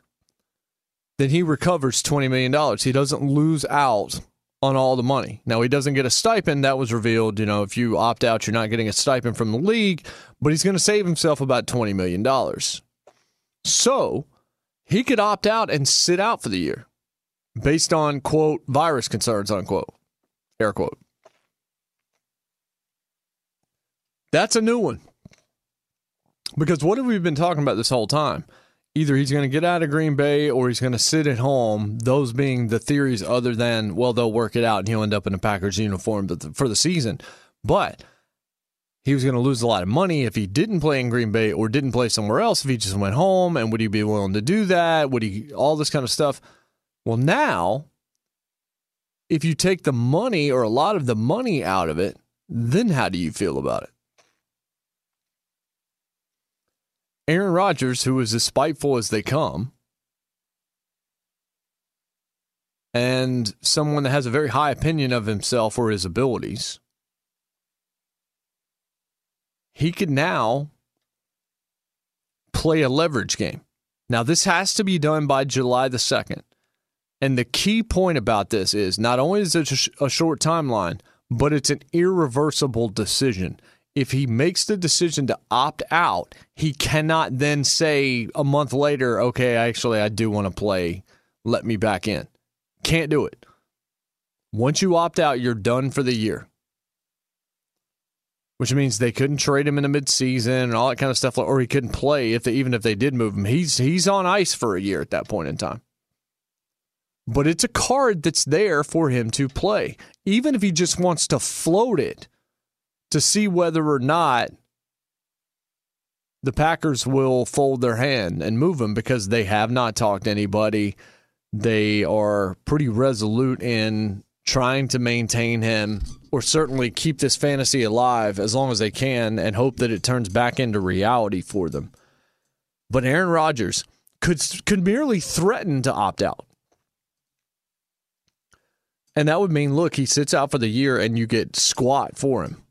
then he recovers $20 million. He doesn't lose out on all the money. Now, he doesn't get a stipend. That was revealed. You know, if you opt out, you're not getting a stipend from the league, but he's going to save himself about $20 million. So he could opt out and sit out for the year based on, quote, virus concerns, unquote, air quote. That's a new one. Because what have we been talking about this whole time? Either he's going to get out of Green Bay or he's going to sit at home, those being the theories other than, well, they'll work it out and he'll end up in a Packers uniform for the season. But he was going to lose a lot of money if he didn't play in Green Bay or didn't play somewhere else, if he just went home, and would he be willing to do that? Would he, all this kind of stuff? Well, now, if you take the money or a lot of the money out of it, then how do you feel about it? Aaron Rodgers, who is as spiteful as they come, and someone that has a very high opinion of himself or his abilities, he could now play a leverage game. Now, this has to be done by July the 2nd. And the key point about this is not only is it a short timeline, but it's an irreversible decision. If he makes the decision to opt out, he cannot then say a month later, okay, actually, I do want to play. Let me back in. Can't do it. Once you opt out, you're done for the year. Which means they couldn't trade him in the midseason and all that kind of stuff, or he couldn't play even if they did move him. He's on ice for a year at that point in time. But it's a card that's there for him to play, even if he just wants to float it to see whether or not the Packers will fold their hand and move him, because they have not talked to anybody. They are pretty resolute in trying to maintain him, or certainly keep this fantasy alive as long as they can, and hope that it turns back into reality for them. But Aaron Rodgers could merely threaten to opt out. And that would mean, look, he sits out for the year and you get squat for him.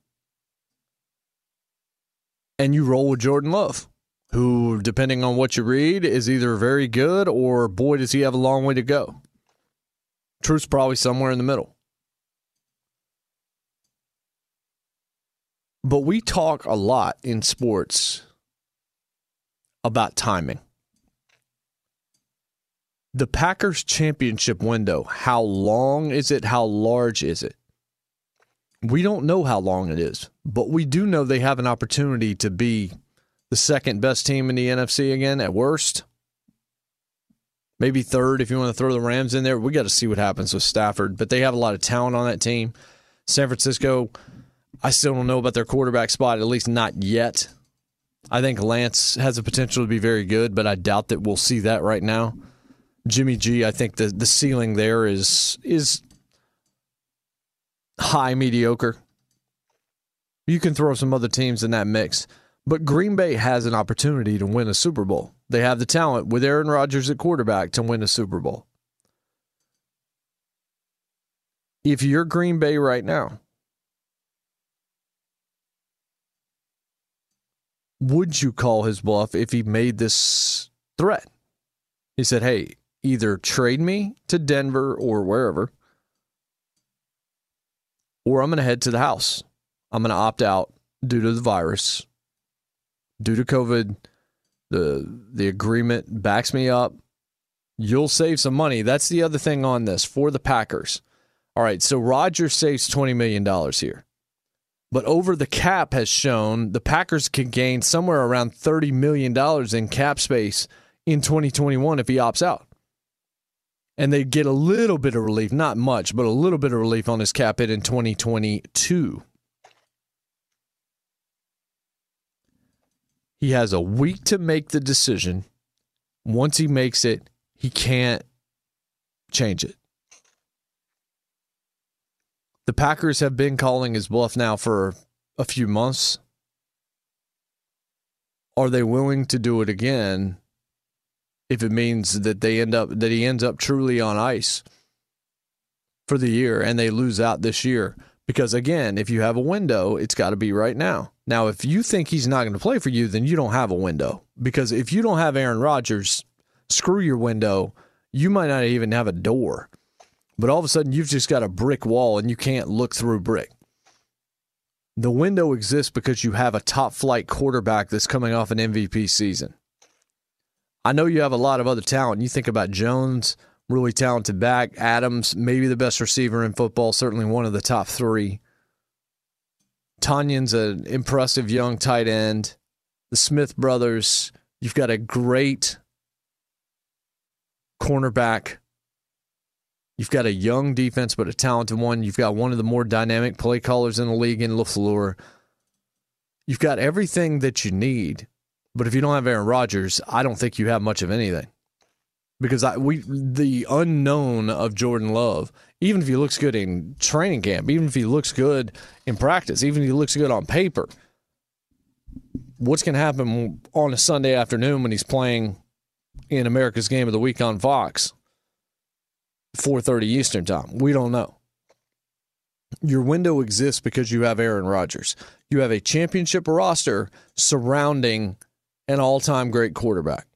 And you roll with Jordan Love, who, depending on what you read, is either very good or, boy, does he have a long way to go. Truth's probably somewhere in the middle. But we talk a lot in sports about timing. The Packers championship window, how long is it? How large is it? We don't know how long it is, but we do know they have an opportunity to be the second best team in the NFC again at worst. Maybe third if you want to throw the Rams in there. We got to see what happens with Stafford, but they have a lot of talent on that team. San Francisco, I still don't know about their quarterback spot, at least not yet. I think Lance has the potential to be very good, but I doubt that we'll see that right now. Jimmy G, I think the ceiling there is high mediocre. You can throw some other teams in that mix. But Green Bay has an opportunity to win a Super Bowl. They have the talent with Aaron Rodgers at quarterback to win a Super Bowl. If you're Green Bay right now, would you call his bluff if he made this threat? He said, hey, either trade me to Denver or wherever, or I'm going to head to the house. I'm going to opt out due to the virus, due to COVID. The agreement backs me up. You'll save some money. That's the other thing on this for the Packers. All right, so Rodgers saves $20 million here. But over the cap has shown the Packers can gain somewhere around $30 million in cap space in 2021 if he opts out. And they get a little bit of relief, not much, but a little bit of relief on his cap hit in 2022. He has a week to make the decision. Once he makes it, he can't change it. The Packers have been calling his bluff now for a few months. Are they willing to do it again if it means that he ends up truly on ice for the year and they lose out this year? Because, again, if you have a window, it's got to be right now. Now, if you think he's not going to play for you, then you don't have a window. Because if you don't have Aaron Rodgers, screw your window. You might not even have a door. But all of a sudden, you've just got a brick wall, and you can't look through brick. The window exists because you have a top-flight quarterback that's coming off an MVP season. I know you have a lot of other talent. You think about Jones, really talented back. Adams, maybe the best receiver in football, certainly one of the top three. Tanyan's an impressive young tight end. The Smith brothers, you've got a great cornerback. You've got a young defense, but a talented one. You've got one of the more dynamic play callers in the league in LaFleur. You've got everything that you need. But if you don't have Aaron Rodgers, I don't think you have much of anything. Because the unknown of Jordan Love, even if he looks good in training camp, even if he looks good in practice, even if he looks good on paper, what's going to happen on a Sunday afternoon when he's playing in America's Game of the Week on Fox, 4:30 Eastern time? We don't know. Your window exists because you have Aaron Rodgers. You have a championship roster surrounding an all-time great quarterback.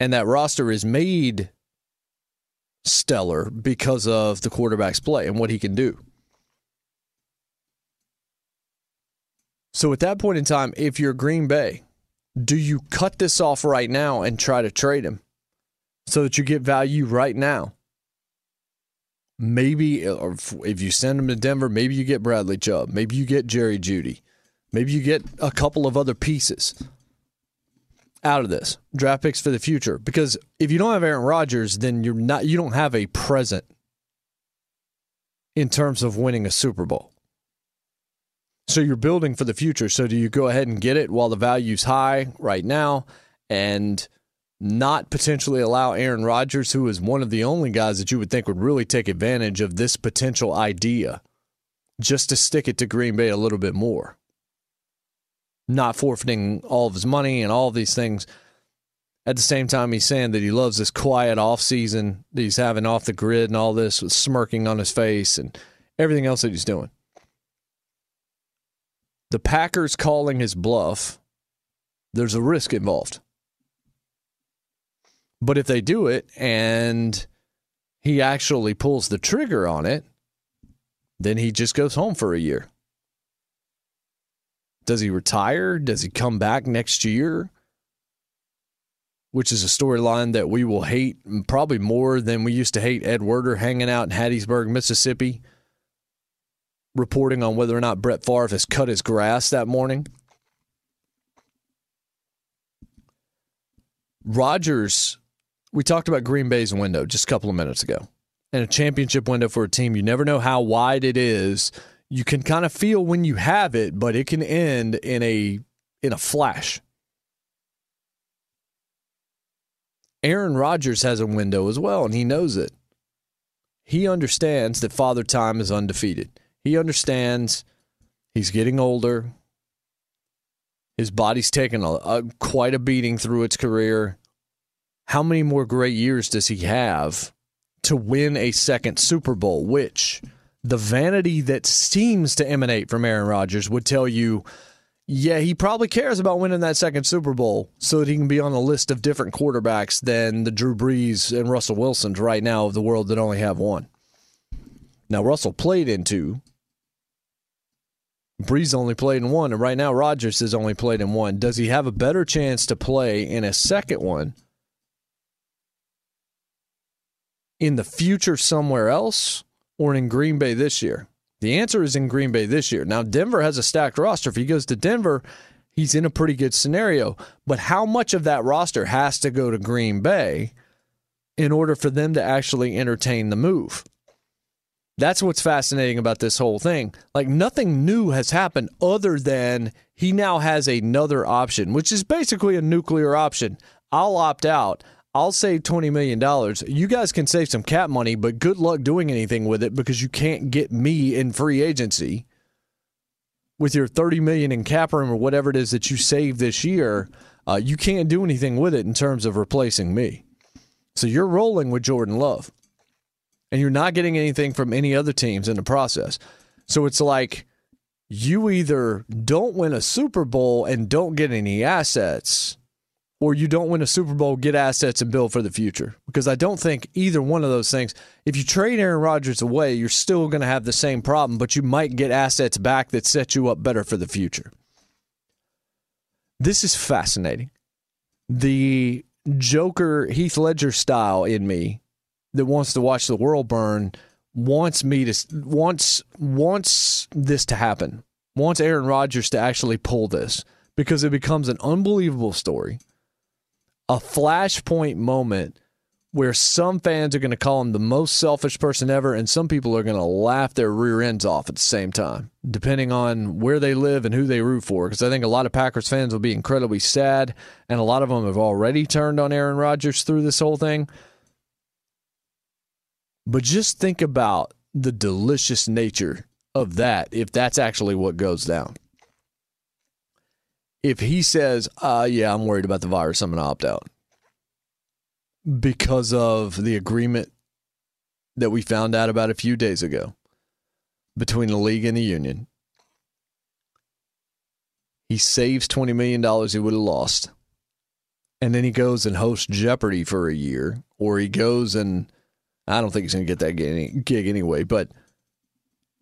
And that roster is made stellar because of the quarterback's play and what he can do. So at that point in time, if you're Green Bay, do you cut this off right now and try to trade him so that you get value right now? Maybe, or if you send him to Denver, maybe you get Bradley Chubb. Maybe you get Jerry Jeudy. Maybe you get a couple of other pieces out of this. Draft picks for the future. Because if you don't have Aaron Rodgers, then you don't have a present in terms of winning a Super Bowl. So you're building for the future. So do you go ahead and get it while the value's high right now and not potentially allow Aaron Rodgers, who is one of the only guys that you would think would really take advantage of this potential idea, just to stick it to Green Bay a little bit more? Not forfeiting all of his money and all of these things. At the same time, he's saying that he loves this quiet offseason that he's having off the grid and all this, with smirking on his face and everything else that he's doing. The Packers calling his bluff, there's a risk involved. But if they do it and he actually pulls the trigger on it, then he just goes home for a year. Does he retire? Does he come back next year? Which is a storyline that we will hate probably more than we used to hate Ed Werder hanging out in Hattiesburg, Mississippi, reporting on whether or not Brett Favre has cut his grass that morning. Rodgers, we talked about Green Bay's window just a couple of minutes ago, and a championship window for a team. You never know how wide it is. You can kind of feel when you have it, but it can end in a flash. Aaron Rodgers has a window as well, and he knows it. He understands that Father Time is undefeated. He understands he's getting older. His body's taken quite a beating through its career. How many more great years does he have to win a second Super Bowl, which the vanity that seems to emanate from Aaron Rodgers would tell you, yeah, he probably cares about winning that second Super Bowl so that he can be on a list of different quarterbacks than the Drew Brees and Russell Wilsons right now of the world that only have one. Now, Russell played in two. Brees only played in one, and right now Rodgers has only played in one. Does he have a better chance to play in a second one in the future somewhere else or in Green Bay this year? The answer is in Green Bay this year. Now, Denver has a stacked roster. If he goes to Denver, he's in a pretty good scenario. But how much of that roster has to go to Green Bay in order for them to actually entertain the move? That's what's fascinating about this whole thing. Like, nothing new has happened other than he now has another option, which is basically a nuclear option. I'll opt out. I'll save $20 million. You guys can save some cap money, but good luck doing anything with it because you can't get me in free agency with your $30 million in cap room or whatever it is that you save this year. You can't do anything with it in terms of replacing me. So you're rolling with Jordan Love. And you're not getting anything from any other teams in the process. So it's like you either don't win a Super Bowl and don't get any assets, or you don't win a Super Bowl, get assets, and build for the future. Because I don't think either one of those things, if you trade Aaron Rodgers away, you're still going to have the same problem, but you might get assets back that set you up better for the future. This is fascinating. The Joker Heath Ledger style in me that wants to watch the world burn wants this to happen. Wants Aaron Rodgers to actually pull this because it becomes an unbelievable story, a flashpoint moment where some fans are going to call him the most selfish person ever, and some people are going to laugh their rear ends off at the same time, depending on where they live and who they root for. Because I think a lot of Packers fans will be incredibly sad, and a lot of them have already turned on Aaron Rodgers through this whole thing. But just think about the delicious nature of that, if that's actually what goes down. If he says, yeah, I'm worried about the virus, I'm going to opt out because of the agreement that we found out about a few days ago between the league and the union. He saves $20 million he would have lost. And then he goes and hosts Jeopardy for a year, or he goes and I don't think he's going to get that gig anyway, but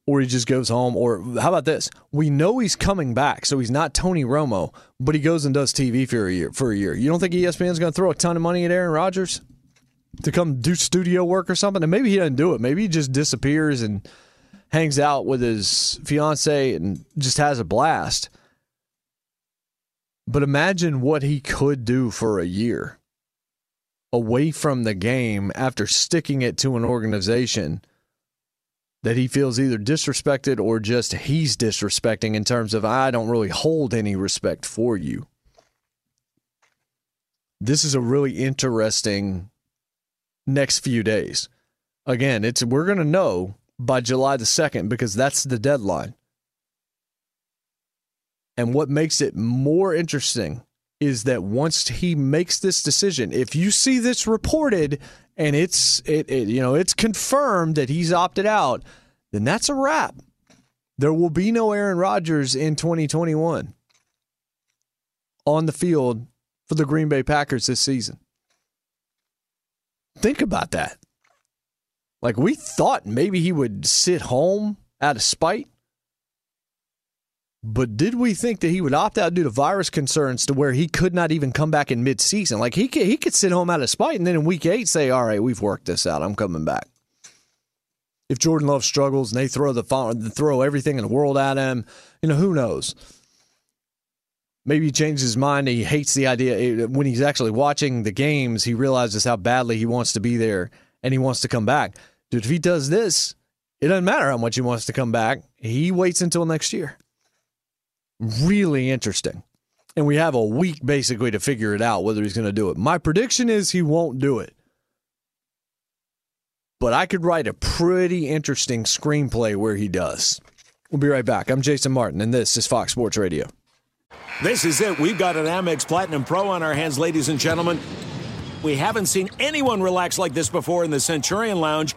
or he just goes home, or how about this? We know he's coming back, so he's not Tony Romo, but he goes and does TV for a year. You don't think ESPN's going to throw a ton of money at Aaron Rodgers to come do studio work or something? And maybe he doesn't do it. Maybe he just disappears and hangs out with his fiance and just has a blast. But imagine what he could do for a year away from the game after sticking it to an organization that he feels either disrespected or just he's disrespecting in terms of, I don't really hold any respect for you. This is a really interesting next few days. Again, we're going to know by July the 2nd because that's the deadline. And what makes it more interesting is that once he makes this decision, if you see this reported and it's confirmed that he's opted out, then that's a wrap. There will be no Aaron Rodgers in 2021 on the field for the Green Bay Packers this season. Think about that. Like, we thought maybe he would sit home out of spite. But did we think that he would opt out due to virus concerns to where he could not even come back in midseason? Like, he could sit home out of spite and then in week 8 say, all right, we've worked this out. I'm coming back. If Jordan Love struggles and they throw everything in the world at him, who knows? Maybe he changes his mind. He hates the idea. When he's actually watching the games, he realizes how badly he wants to be there and he wants to come back. Dude, if he does this, it doesn't matter how much he wants to come back. He waits until next year. Really interesting. And we have a week basically to figure it out whether he's going to do it. My prediction is he won't do it. But I could write a pretty interesting screenplay where he does. We'll be right back. I'm Jason Martin, and this is Fox Sports Radio. This is it. We've got an Amex Platinum Pro on our hands, ladies and gentlemen. We haven't seen anyone relax like this before in the Centurion Lounge.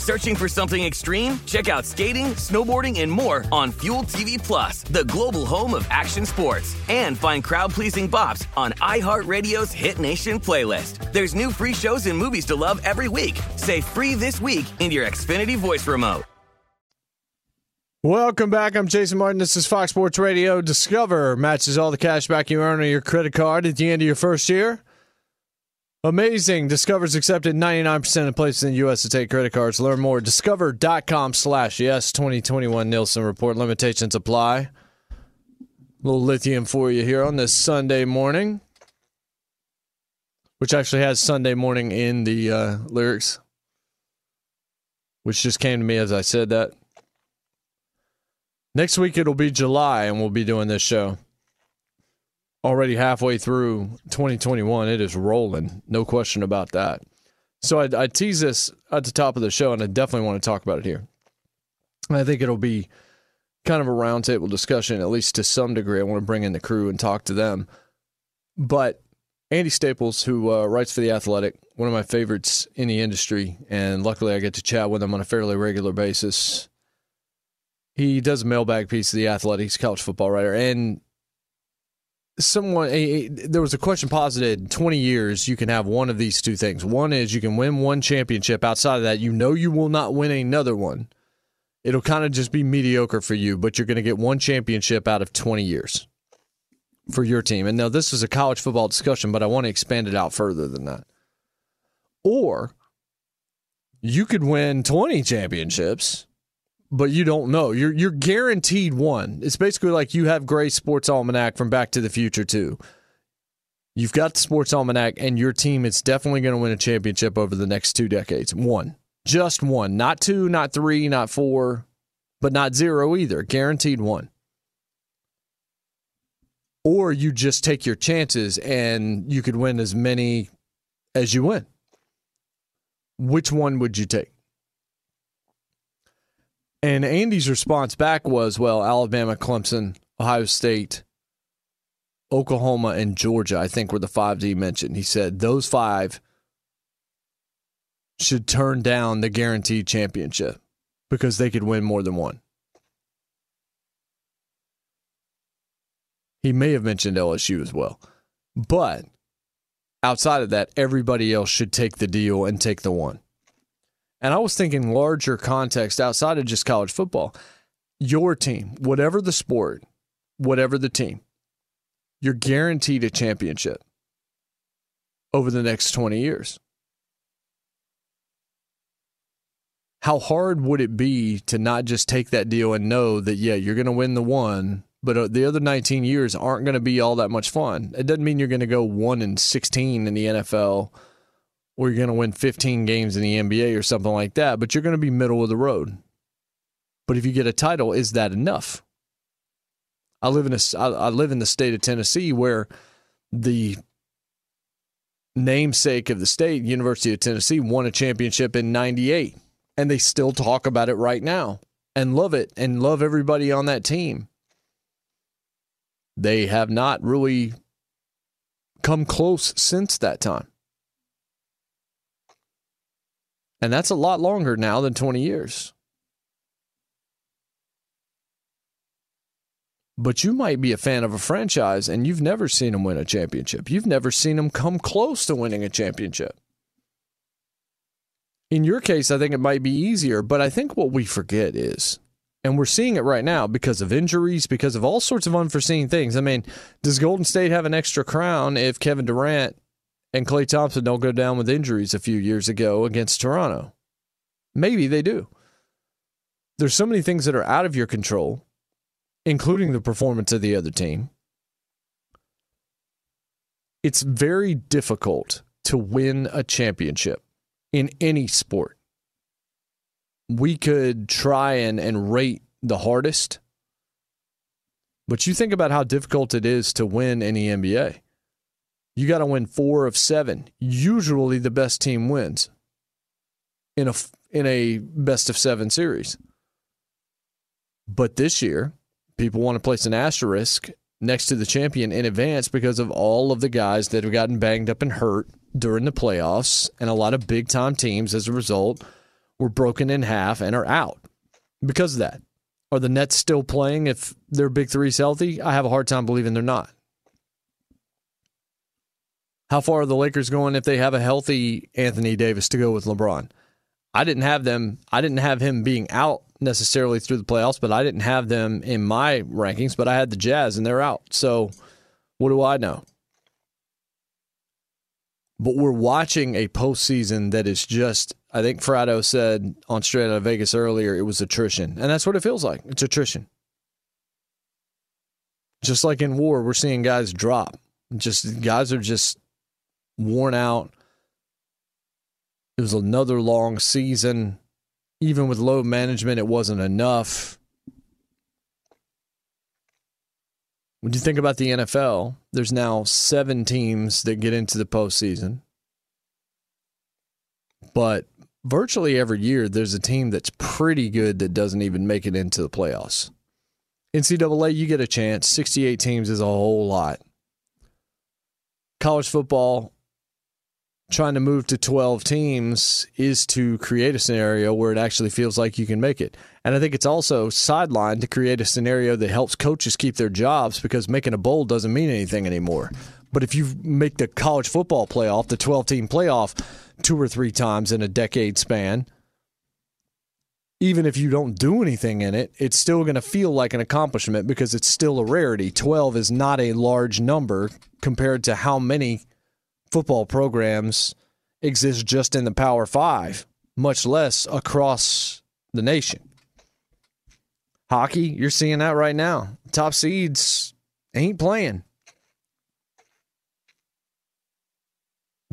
Searching for something extreme? Check out skating, snowboarding, and more on Fuel TV Plus, the global home of action sports. And find crowd-pleasing bops on iHeartRadio's Hit Nation playlist. There's new free shows and movies to love every week. Say free this week in your Xfinity voice remote. Welcome back. I'm Jason Martin. This is Fox Sports Radio. Discover matches all the cash back you earn on your credit card at the end of your first year. Amazing. Discover's accepted 99% of places in the U.S. to take credit cards. Learn more at discover.com/yes. 2021 Nielsen Report. Limitations apply. A little lithium for you here on this Sunday morning, which actually has Sunday morning in the lyrics, which just came to me as I said that. Next week, it'll be July, and we'll be doing this show. already halfway through 2021. It is rolling. No question about that. So I teased this at the top of the show, and I definitely want to talk about it here. I think it'll be kind of a roundtable discussion, at least to some degree. I want to bring in the crew and talk to them. But Andy Staples, who writes for The Athletic, one of my favorites in the industry, and luckily I get to chat with him on a fairly regular basis. He does a mailbag piece of The Athletic. He's a college football writer. And there was a question posited, 20 years, you can have one of these two things. One is you can win one championship. Outside of that, you know you will not win another one. It'll kind of just be mediocre for you, but you're going to get one championship out of 20 years for your team. And now this is a college football discussion, but I want to expand it out further than that. Or you could win 20 championships, but you don't know. You're guaranteed one. It's basically like you have Gray's Sports Almanac from Back to the Future 2. You've got the Sports Almanac, and your team is definitely going to win a championship over the next 2 decades. One. Just one. Not two, not three, not four, but not zero either. Guaranteed one. Or you just take your chances and you could win as many as you win. Which one would you take? And Andy's response back was, well, Alabama, Clemson, Ohio State, Oklahoma, and Georgia, I think were the five that he mentioned. He said those five should turn down the guaranteed championship because they could win more than one. He may have mentioned LSU as well. But outside of that, everybody else should take the deal and take the one. And I was thinking larger context outside of just college football. Your team, whatever the sport, whatever the team, you're guaranteed a championship over the next 20 years. How hard would it be to not just take that deal and know that, yeah, you're going to win the one, but the other 19 years aren't going to be all that much fun. It doesn't mean you're going to go 1-16 in the NFL or you're going to win 15 games in the NBA or something like that, but you're going to be middle of the road. But if you get a title, is that enough? I live in the state of Tennessee where the namesake of the state, University of Tennessee, won a championship in 1998. And they still talk about it right now and love it and love everybody on that team. They have not really come close since that time. And that's a lot longer now than 20 years. But you might be a fan of a franchise and you've never seen them win a championship. You've never seen them come close to winning a championship. In your case, I think it might be easier, but I think what we forget is, and we're seeing it right now because of injuries, because of all sorts of unforeseen things. I mean, does Golden State have an extra crown if Kevin Durant and Klay Thompson don't go down with injuries a few years ago against Toronto? Maybe they do. There's so many things that are out of your control, including the performance of the other team. It's very difficult to win a championship. In any sport, we could try and rate the hardest. But you think about how difficult it is to win in the NBA. You got to win 4 of 7. Usually the best team wins in a best-of-7 series. But this year, people want to place an asterisk next to the champion in advance because of all of the guys that have gotten banged up and hurt during the playoffs, and a lot of big-time teams, as a result, were broken in half and are out because of that. Are the Nets still playing if their big three's healthy? I have a hard time believing they're not. How far are the Lakers going if they have a healthy Anthony Davis to go with LeBron? I didn't have him being out necessarily through the playoffs, but I didn't have them in my rankings, but I had the Jazz, and they're out. So what do I know? But we're watching a postseason that is just, I think Frado said on Straight Out of Vegas earlier, it was attrition. And that's what it feels like. It's attrition. Just like in war, we're seeing guys drop. Guys are just worn out. It was another long season. Even with load management, it wasn't enough. When you think about the NFL, there's now 7 teams that get into the postseason. But virtually every year, there's a team that's pretty good that doesn't even make it into the playoffs. NCAA, you get a chance. 68 teams is a whole lot. College football, trying to move to 12 teams is to create a scenario where it actually feels like you can make it. And I think it's also sidelined to create a scenario that helps coaches keep their jobs, because making a bowl doesn't mean anything anymore. But if you make the college football playoff, the 12-team playoff, 2 or 3 times in a decade span, even if you don't do anything in it, it's still going to feel like an accomplishment because it's still a rarity. 12 is not a large number compared to how many football programs exist just in the Power Five, much less across the nation. Hockey, you're seeing that right now. Top seeds ain't playing.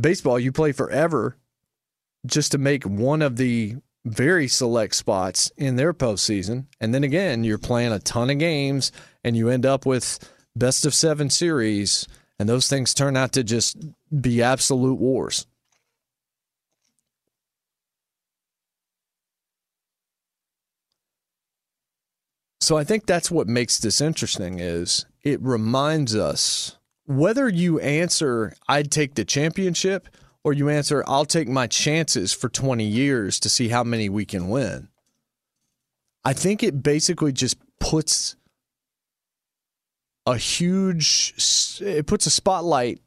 Baseball, you play forever just to make one of the very select spots in their postseason. And then again, you're playing a ton of games and you end up with best-of-7 series, and those things turn out to just be absolute wars. So I think that's what makes this interesting is it reminds us, whether you answer, I'd take the championship, or you answer, I'll take my chances for 20 years to see how many we can win. I think it basically just puts a spotlight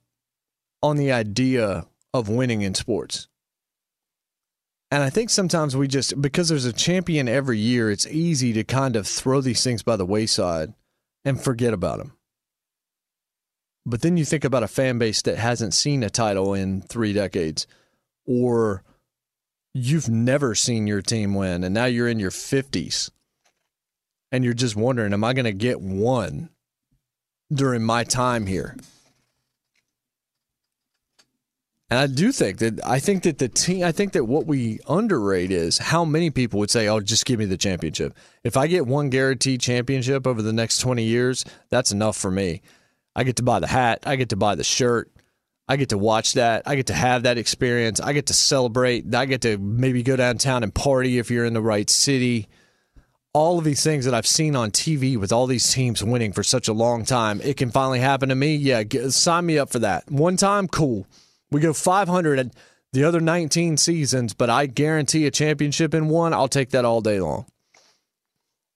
on the idea of winning in sports. And I think sometimes we just, because there's a champion every year, it's easy to kind of throw these things by the wayside and forget about them. But then you think about a fan base that hasn't seen a title in 3 decades, or you've never seen your team win, and now you're in your 50s, and you're just wondering, am I going to get one during my time here? And I think that what we underrate is how many people would say, oh, just give me the championship. If I get one guaranteed championship over the next 20 years, that's enough for me. I get to buy the hat. I get to buy the shirt. I get to watch that. I get to have that experience. I get to celebrate. I get to maybe go downtown and party if you're in the right city. All of these things that I've seen on TV with all these teams winning for such a long time, it can finally happen to me. Yeah, sign me up for that. One time, cool. We go 500 at the other 19 seasons, but I guarantee a championship in one. I'll take that all day long.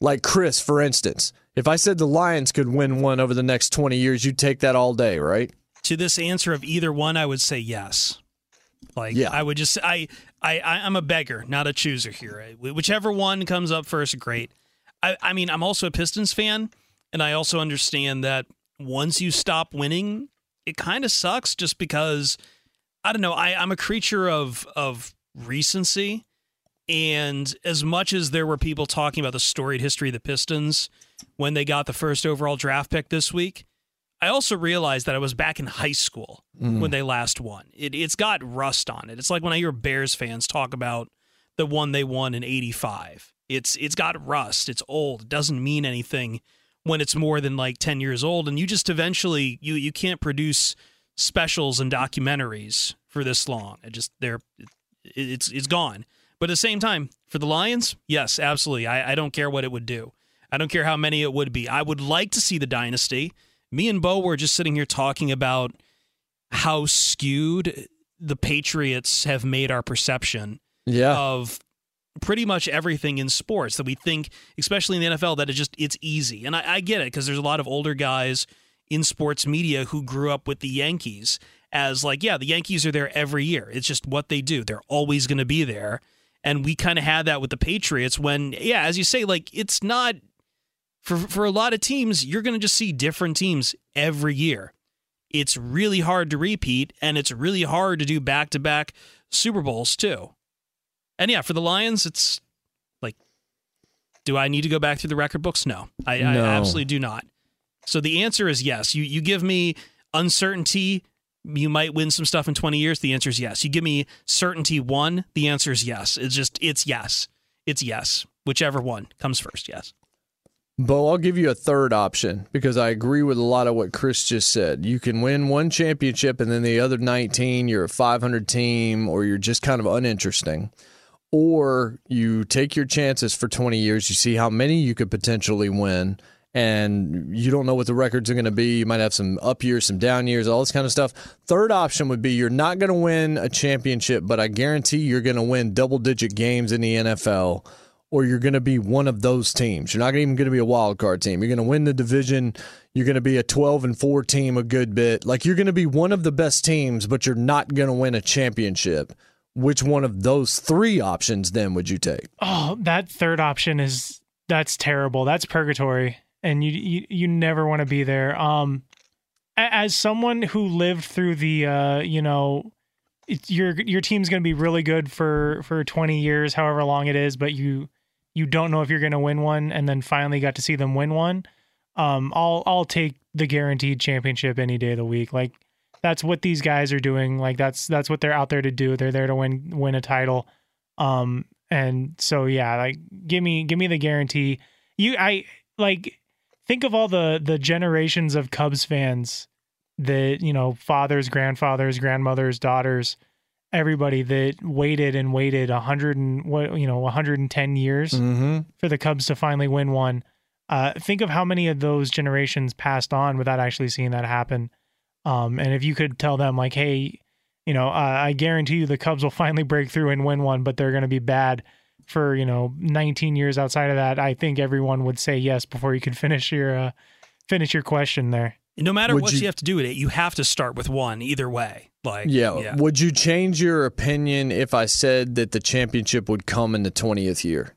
Like Chris, for instance. If I said the Lions could win one over the next 20 years, you'd take that all day, right? To this answer of either one, I would say yes. Like, yeah. I would just, I'm a beggar, not a chooser here. Whichever one comes up first, great. I mean, I'm also a Pistons fan, and I also understand that once you stop winning, it kind of sucks just because, I don't know, I'm a creature of recency. And as much as there were people talking about the storied history of the Pistons when they got the first overall draft pick this week, I also realized that I was back in high school when they last won. It's got rust on it. It's like when I hear Bears fans talk about the one they won in 85. It's got rust. It's old. It doesn't mean anything when it's more than like 10 years old. And you just eventually, you can't produce specials and documentaries for this long. It's gone. But at the same time, for the Lions, yes, absolutely. I don't care what it would do. I don't care how many it would be. I would like to see the dynasty. Me and Bo were just sitting here talking about how skewed the Patriots have made our perception of pretty much everything in sports that we think, especially in the NFL, that it's easy. And I get it, because there's a lot of older guys in sports media who grew up with the Yankees as like, yeah, the Yankees are there every year. It's just what they do. They're always going to be there. And we kind of had that with the Patriots when, yeah, as you say, like, it's not... For a lot of teams, you're going to just see different teams every year. It's really hard to repeat, and it's really hard to do back-to-back Super Bowls, too. And, yeah, for the Lions, it's like, do I need to go back through the record books? No. I absolutely do not. So the answer is yes. You give me uncertainty, you might win some stuff in 20 years, the answer is yes. You give me certainty one, the answer is yes. It's yes. Whichever one comes first, yes. Bo, I'll give you a third option because I agree with a lot of what Chris just said. You can win one championship and then the other 19, you're a 500 team or you're just kind of uninteresting. Or you take your chances for 20 years, you see how many you could potentially win, and you don't know what the records are going to be. You might have some up years, some down years, all this kind of stuff. Third option would be you're not going to win a championship, but I guarantee you're going to win double-digit games in the NFL, or you're going to be one of those teams. You're not even going to be a wild card team. You're going to win the division. You're going to be a 12-4 team a good bit. Like, you're going to be one of the best teams, but you're not going to win a championship. Which one of those three options then would you take? Oh, that third option is – that's terrible. That's purgatory, and you never want to be there. As someone who lived through the, your team's going to be really good for 20 years, however long it is, but you don't know if you're going to win one, and then finally got to see them win one. I'll take the guaranteed championship any day of the week. Like, that's what these guys are doing. Like, that's what they're out there to do. They're there to win a title. And so, yeah, like, give me the guarantee. Think of all the generations of Cubs fans that, fathers, grandfathers, grandmothers, daughters, everybody that waited and waited 110 years for the Cubs to finally win one. Think of how many of those generations passed on without actually seeing that happen. And if you could tell them, like, hey, I guarantee you the Cubs will finally break through and win one, but they're going to be bad for, 19 years outside of that, I think everyone would say yes before you could finish your question there. No matter what you have to do with it, you have to start with one either way. Like, yeah. Would you change your opinion if I said that the championship would come in the 20th year?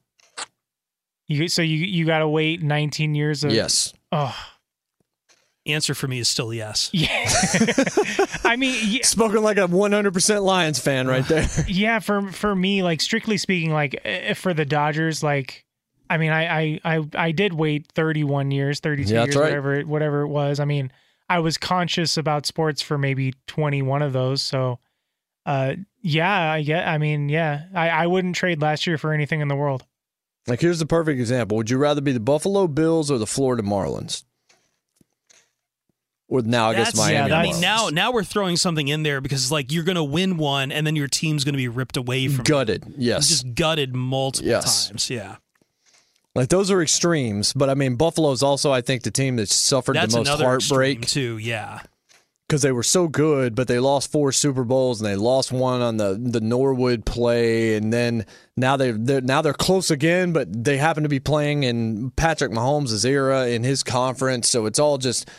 You got to wait 19 years? Yes. Oh. Answer for me is still yes. Yeah. I mean, yeah. Spoken like a 100% Lions fan right there. Yeah, for me, like, strictly speaking, like for the Dodgers, like, I mean, I did wait 31 years, 32 years, right. whatever it was. I mean, I was conscious about sports for maybe 21 of those. So, I wouldn't trade last year for anything in the world. Like, here's the perfect example. Would you rather be the Buffalo Bills or the Florida Marlins? Or now, I guess Miami. Yeah, I mean, now we're throwing something in there because it's like you're going to win one and then your team's going to be ripped away from gutted. Yes, you're just gutted multiple times. Yeah, like those are extremes. But I mean, Buffalo's also, I think, the team that suffered the most heartbreak too. Yeah, because they were so good, but they lost 4 Super Bowls and they lost one on the Norwood play, and then now they're close again, but they happen to be playing in Patrick Mahomes' era in his conference, so it's all just.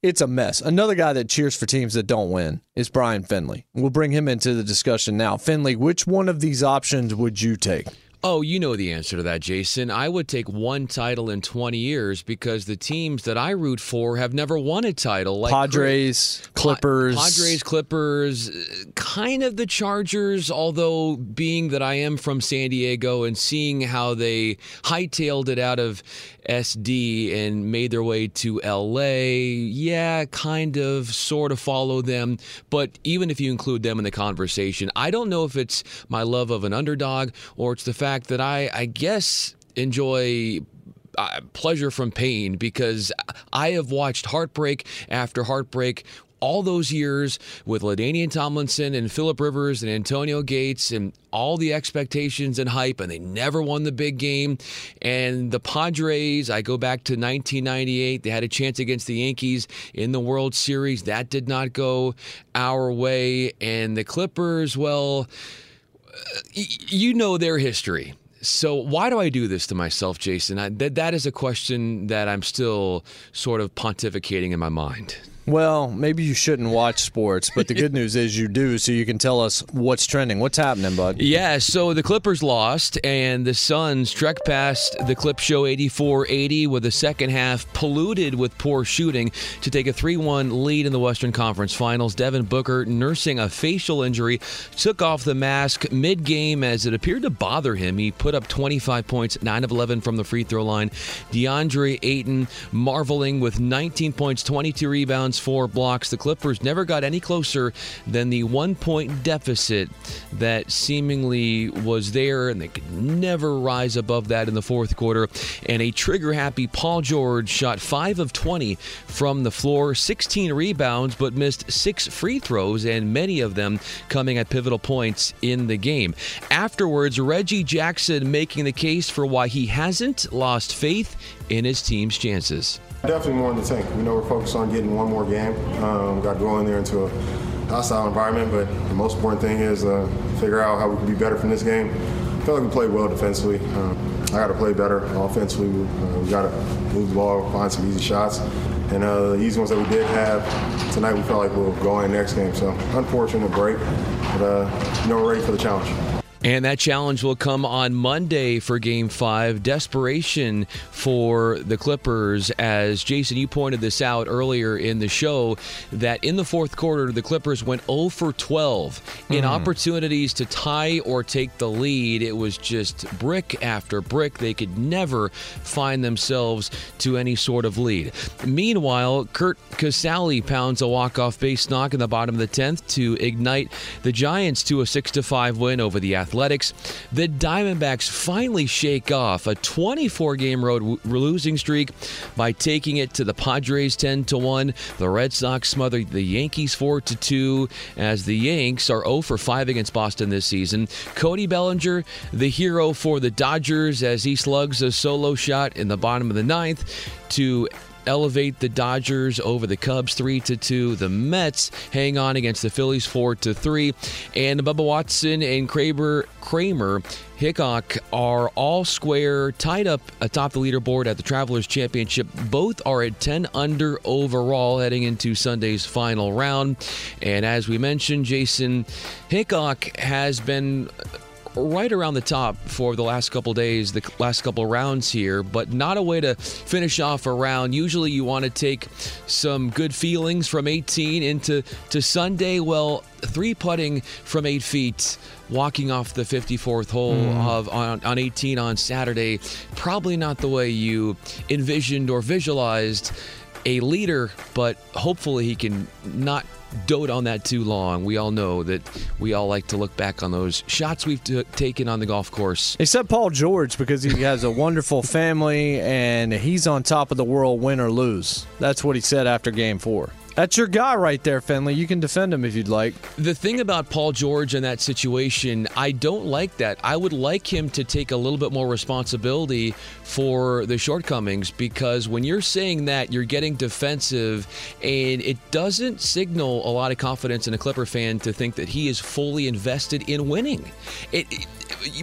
It's a mess. Another guy that cheers for teams that don't win is Brian Finley. We'll bring him into the discussion now. Finley, which one of these options would you take? Oh, you know the answer to that, Jason. I would take one title in 20 years because the teams that I root for have never won a title. Like Padres, Clippers, kind of the Chargers, although being that I am from San Diego and seeing how they hightailed it out of SD and made their way to LA, yeah, kind of, sort of follow them. But even if you include them in the conversation, I don't know if it's my love of an underdog or it's the fact that I guess, enjoy pleasure from pain because I have watched heartbreak after heartbreak all those years with LaDainian Tomlinson and Phillip Rivers and Antonio Gates and all the expectations and hype, and they never won the big game. And the Padres, I go back to 1998. They had a chance against the Yankees in the World Series. That did not go our way. And the Clippers, well, you know their history. So why do I do this to myself, Jason? That is a question that I'm still sort of pontificating in my mind. Well, maybe you shouldn't watch sports, but the good news is you do, so you can tell us what's trending. What's happening, bud? Yeah, so the Clippers lost, and the Suns trek past the Clip Show 84-80 with the second half polluted with poor shooting to take a 3-1 lead in the Western Conference Finals. Devin Booker, nursing a facial injury, took off the mask mid-game as it appeared to bother him. He put up 25 points, 9 of 11 from the free throw line. DeAndre Ayton marveling with 19 points, 22 rebounds, was 4 blocks. The Clippers never got any closer than the 1-point deficit that seemingly was there, and they could never rise above that in the fourth quarter. And a trigger-happy Paul George shot 5 of 20 from the floor, 16 rebounds, but missed 6 free throws, and many of them coming at pivotal points in the game. Afterwards, Reggie Jackson making the case for why he hasn't lost faith in his team's chances. Definitely more in the tank. We know we're focused on getting one more game. Got to go in there into a hostile environment, but the most important thing is figure out how we can be better from this game. I feel like we played well defensively. I got to play better offensively. We got to move the ball, find some easy shots. And the easy ones that we did have tonight, we felt like we'll go in next game. So unfortunate break, but we're ready for the challenge. And that challenge will come on Monday for Game 5. Desperation for the Clippers, as Jason, you pointed this out earlier in the show, that in the fourth quarter, the Clippers went 0 for 12 in opportunities to tie or take the lead. It was just brick after brick. They could never find themselves to any sort of lead. Meanwhile, Kurt Casale pounds a walk-off base knock in the bottom of the 10th to ignite the Giants to a 6-5 win over the Athletics. The Diamondbacks finally shake off a 24-game road losing streak by taking it to the Padres 10-1. The Red Sox smother the Yankees 4-2, as the Yanks are 0 for 5 against Boston this season. Cody Bellinger, the hero for the Dodgers, as he slugs a solo shot in the bottom of the 9th to elevate the Dodgers over the Cubs 3-2. The Mets hang on against the Phillies 4-3. And Bubba Watson and Kramer Hickok are all square, tied up atop the leaderboard at the Travelers Championship. Both are at 10 under overall heading into Sunday's final round. And as we mentioned, Jason, Hickok has been right around the top for the last couple days, the last couple rounds here, but not a way to finish off a round. Usually you want to take some good feelings from 18 into Sunday. Well, 3-putting from 8 feet, walking off the 54th hole on 18 on Saturday, probably not the way you envisioned or visualized a leader, but hopefully he can not dote on that too long. We all know that we all like to look back on those shots we've taken on the golf course. Except Paul George, because he has a wonderful family and he's on top of the world, win or lose. That's what he said after Game 4. That's your guy right there, Finley. You can defend him if you'd like. The thing about Paul George in that situation, I don't like that. I would like him to take a little bit more responsibility for the shortcomings, because when you're saying that, you're getting defensive, and it doesn't signal a lot of confidence in a Clipper fan to think that he is fully invested in winning.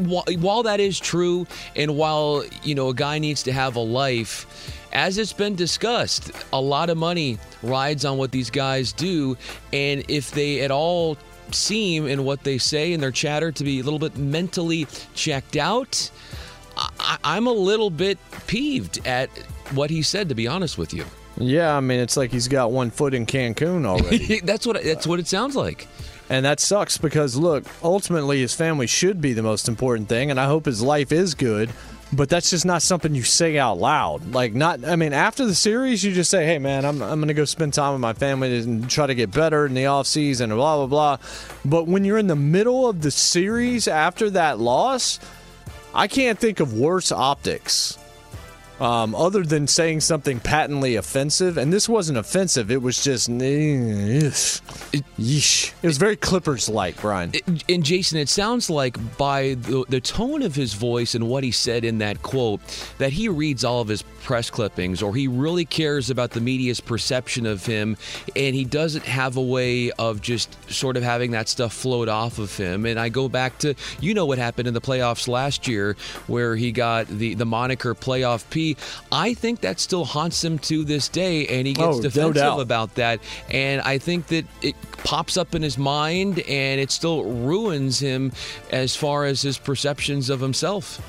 While that is true, and while, you know, a guy needs to have a life, as it's been discussed, a lot of money rides on what these guys do, and if they at all seem in what they say and their chatter to be a little bit mentally checked out, I'm a little bit peeved at what he said, to be honest with you. Yeah, I mean, it's like he's got one foot in Cancun already. That's what it sounds like. And that sucks because, look, ultimately his family should be the most important thing, and I hope his life is good. But that's just not something you say out loud. Like, not, I mean, after the series, you just say, hey, man, I'm going to go spend time with my family and try to get better in the offseason, blah, blah, blah. But when you're in the middle of the series after that loss, I can't think of worse optics other than saying something patently offensive. And this wasn't offensive. It was just, it was very Clippers-like, Brian. And Jason, it sounds like by the tone of his voice and what he said in that quote, that he reads all of his press clippings, or he really cares about the media's perception of him, and he doesn't have a way of just sort of having that stuff float off of him. And I go back to, you know, what happened in the playoffs last year where he got the moniker Playoff P. I think that still haunts him to this day, and he gets defensive about that. And I think that it pops up in his mind, and it still ruins him as far as his perceptions of himself.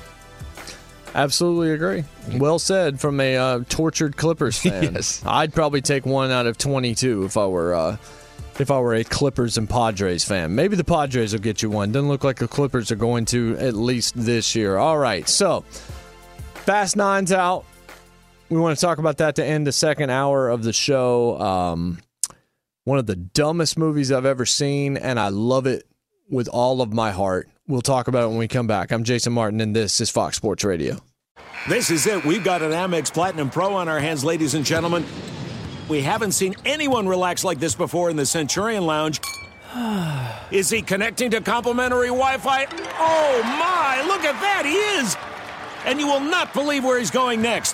Absolutely agree. Well said from a tortured Clippers fan. Yes. I'd probably take 1 out of 22 if I were a Clippers and Padres fan. Maybe the Padres will get you one. Doesn't look like the Clippers are going to, at least this year. All right, so Fast Nine's out. We want to talk about that to end the second hour of the show. one of the dumbest movies I've ever seen, and I love it with all of my heart. We'll talk about it when we come back. I'm Jason Martin, and this is Fox Sports Radio. This is it. We've got an Amex Platinum Pro on our hands, ladies and gentlemen. We haven't seen anyone relax like this before in the Centurion Lounge. Is he connecting to complimentary Wi-Fi? Oh, my. Look at that. He is. And you will not believe where he's going next.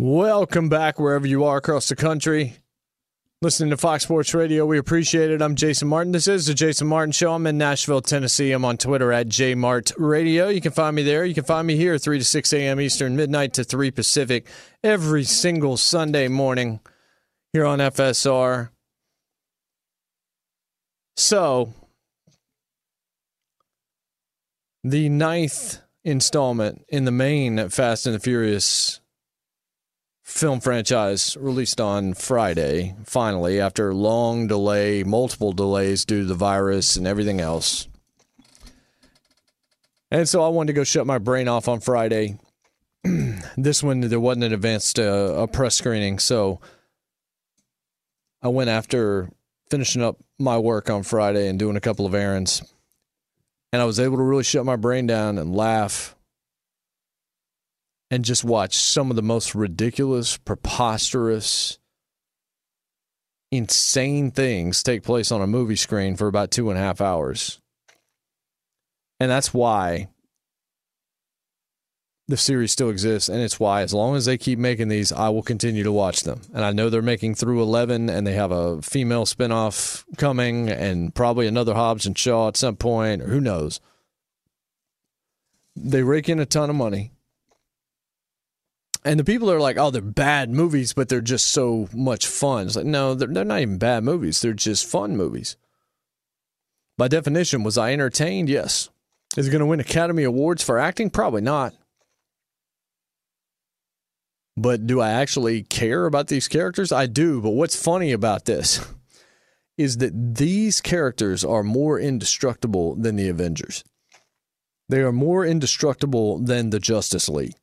Welcome back wherever you are across the country. Listening to Fox Sports Radio, we appreciate it. I'm Jason Martin. This is the Jason Martin Show. I'm in Nashville, Tennessee. I'm on Twitter at JMartRadio. You can find me there. You can find me here 3 to 6 a.m. Eastern, midnight to 3 Pacific, every single Sunday morning here on FSR. So, the 9th installment in the main Fast and the Furious film franchise released on Friday, finally, after a long delay, multiple delays due to the virus and everything else. And so I wanted to go shut my brain off on Friday. This one, there wasn't an advanced a press screening, so I went after finishing up my work on Friday and doing a couple of errands. And I was able to really shut my brain down and laugh and just watch some of the most ridiculous, preposterous, insane things take place on a movie screen for about 2.5 hours. And that's why the series still exists, and it's why as long as they keep making these, I will continue to watch them. And I know they're making through 11, and they have a female spinoff coming, and probably another Hobbs and Shaw at some point, or who knows. They rake in a ton of money. And the people are like, oh, they're bad movies, but they're just so much fun. It's like, no, they're not even bad movies. They're just fun movies. By definition, was I entertained? Yes. Is it going to win Academy Awards for acting? Probably not. But do I actually care about these characters? I do. But what's funny about this is that these characters are more indestructible than the Avengers. They are more indestructible than the Justice League.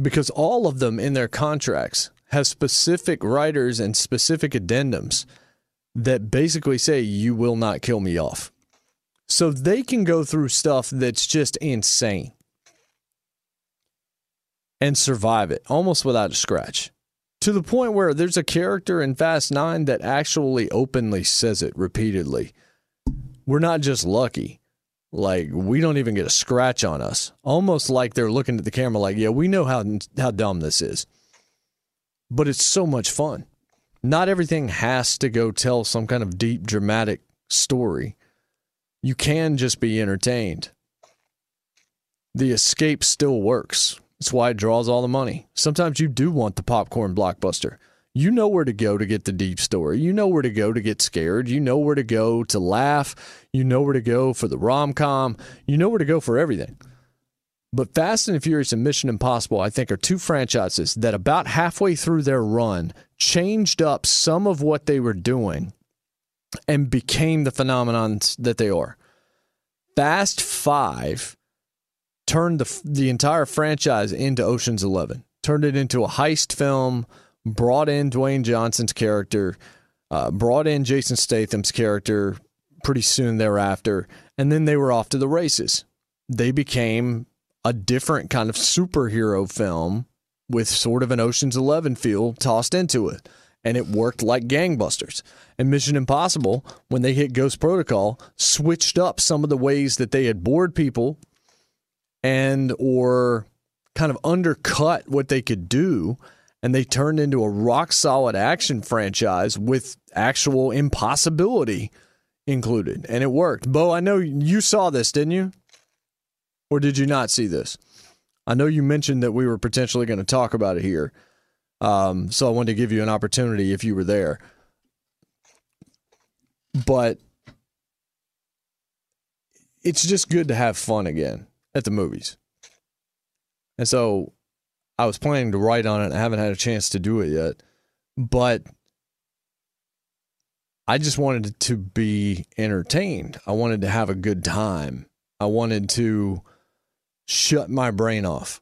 Because all of them in their contracts have specific writers and specific addendums that basically say, you will not kill me off. So they can go through stuff that's just insane and survive it almost without a scratch. To the point where there's a character in Fast 9 that actually openly says it repeatedly. We're not just lucky. Like, we don't even get a scratch on us. Almost like they're looking at the camera like, yeah, we know how dumb this is. But it's so much fun. Not everything has to go tell some kind of deep, dramatic story. You can just be entertained. The escape still works. That's why it draws all the money. Sometimes you do want the popcorn blockbuster. you know where to go to get the deep story. You know where to go to get scared. You know where to go to laugh. You know where to go for the rom-com. You know where to go for everything. But Fast and Furious and Mission Impossible, I think, are two franchises that about halfway through their run changed up some of what they were doing and became the phenomenons that they are. Fast 5 turned the entire franchise into Ocean's 11, turned it into a heist film, brought in Dwayne Johnson's character, brought in Jason Statham's character pretty soon thereafter, and then they were off to the races. They became a different kind of superhero film with sort of an Ocean's 11 feel tossed into it, and it worked like gangbusters. And Mission Impossible, when they hit Ghost Protocol, switched up some of the ways that they had bored people and or kind of undercut what they could do, and they turned into a rock-solid action franchise with actual impossibility included, and it worked. Bo, I know you saw this, didn't you? Or did you not see this? I know you mentioned that we were potentially going to talk about it here, so I wanted to give you an opportunity if you were there. But it's just good to have fun again at the movies. And so I was planning to write on it. I haven't had a chance to do it yet. But I just wanted to be entertained. I wanted to have a good time. I wanted to shut my brain off.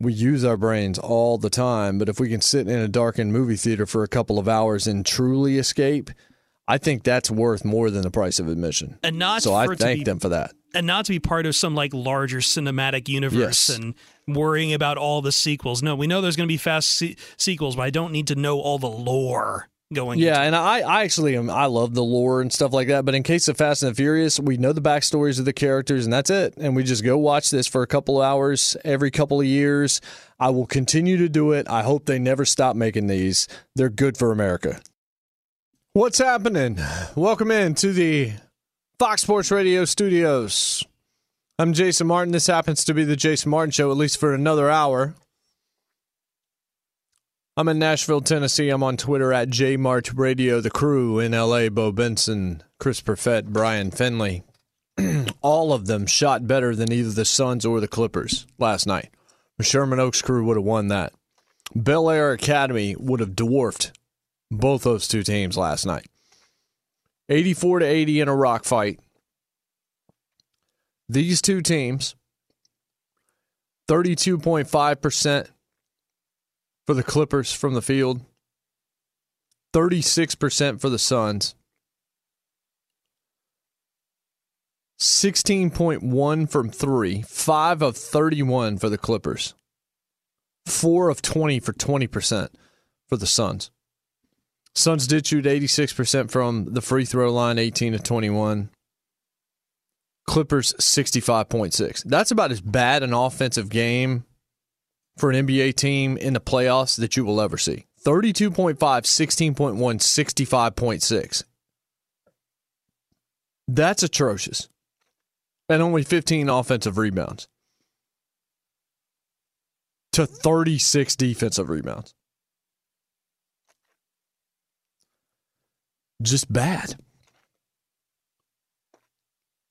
We use our brains all the time, but if we can sit in a darkened movie theater for a couple of hours and truly escape, I think that's worth more than the price of admission. And not so I thank them for that. And not to be part of some like larger cinematic universe and worrying about all the sequels. No, we know there's going to be fast sequels, but I don't need to know all the lore. And I actually am. I love the lore and stuff like that. But in case of Fast and the Furious, we know the backstories of the characters, and that's it. And we just go watch this for a couple of hours every couple of years. I will continue to do it. I hope they never stop making these. They're good for America. What's happening? Welcome in to the Fox Sports Radio studios. I'm Jason Martin. This happens to be the Jason Martin Show, at least for another hour. I'm in Nashville, Tennessee. I'm on Twitter at JMarchRadio. The crew in L.A., Bo Benson, Chris Perfett, Brian Finley. All of them shot better than either the Suns or the Clippers last night. The Sherman Oaks crew would have won that. Bel Air Academy would have dwarfed both those two teams last night. 84-80 in a rock fight. These two teams, 32.5%. for the Clippers from the field, 36% for the Suns, 16.1 from 3, 5 of 31 for the Clippers, 4 of 20 for 20% for the Suns. Suns did shoot 86% from the free throw line, 18 of 21. Clippers, 65.6. That's about as bad an offensive game for an NBA team in the playoffs that you will ever see. 32.5, 16.1, 65.6. That's atrocious. And only 15 offensive rebounds to 36 defensive rebounds. Just bad.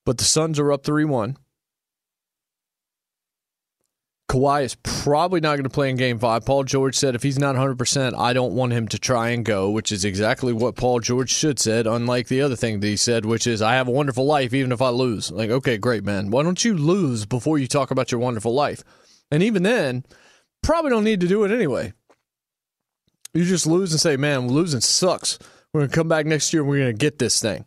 But the Suns are up 3-1. Kawhi is probably not going to play in Game 5. Paul George said if he's not 100%, I don't want him to try and go, which is exactly what Paul George should have said, unlike the other thing that he said, which is, I have a wonderful life even if I lose. Like, okay, great, man. Why don't you lose before you talk about your wonderful life? And even then, probably don't need to do it anyway. You just lose and say, man, losing sucks. We're going to come back next year and we're going to get this thing.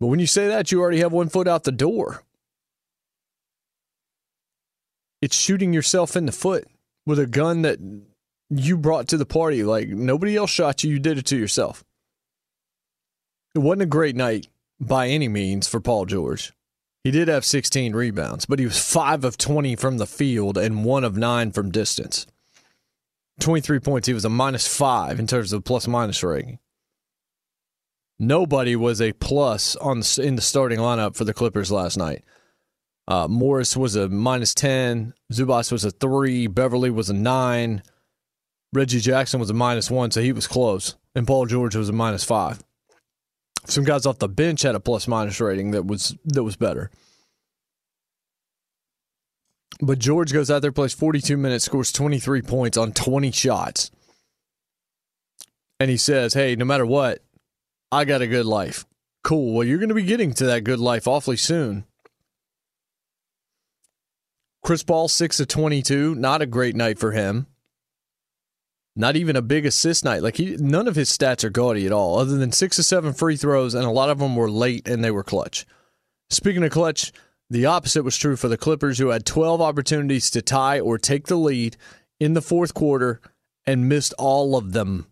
But when you say that, you already have one foot out the door. It's shooting yourself in the foot with a gun that you brought to the party. Like, nobody else shot you. You did it to yourself. It wasn't a great night by any means for Paul George. He did have 16 rebounds, but he was 5 of 20 from the field and 1 of 9 from distance. 23 points. He was a -5 in terms of plus-minus rating. Nobody was a plus in the starting lineup for the Clippers last night. Morris was a -10. Zubas was a 3. Beverly was a 9. Reggie Jackson was a -1, so he was close. And Paul George was a -5. Some guys off the bench had a plus-minus rating that was better. But George goes out there, plays 42 minutes, scores 23 points on 20 shots. And he says, hey, no matter what, I got a good life. Cool. Well, you're going to be getting to that good life awfully soon. Chris Paul, 6 of 22. Not a great night for him. Not even a big assist night. Like, none of his stats are gaudy at all, other than 6 of 7 free throws, and a lot of them were late, and they were clutch. Speaking of clutch, the opposite was true for the Clippers, who had 12 opportunities to tie or take the lead in the fourth quarter and missed all of them.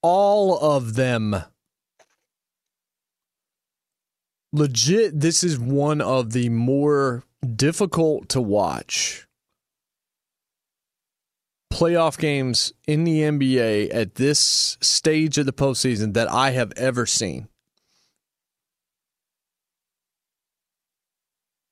All of them. Legit, this is one of the more difficult to watch playoff games in the NBA at this stage of the postseason that I have ever seen.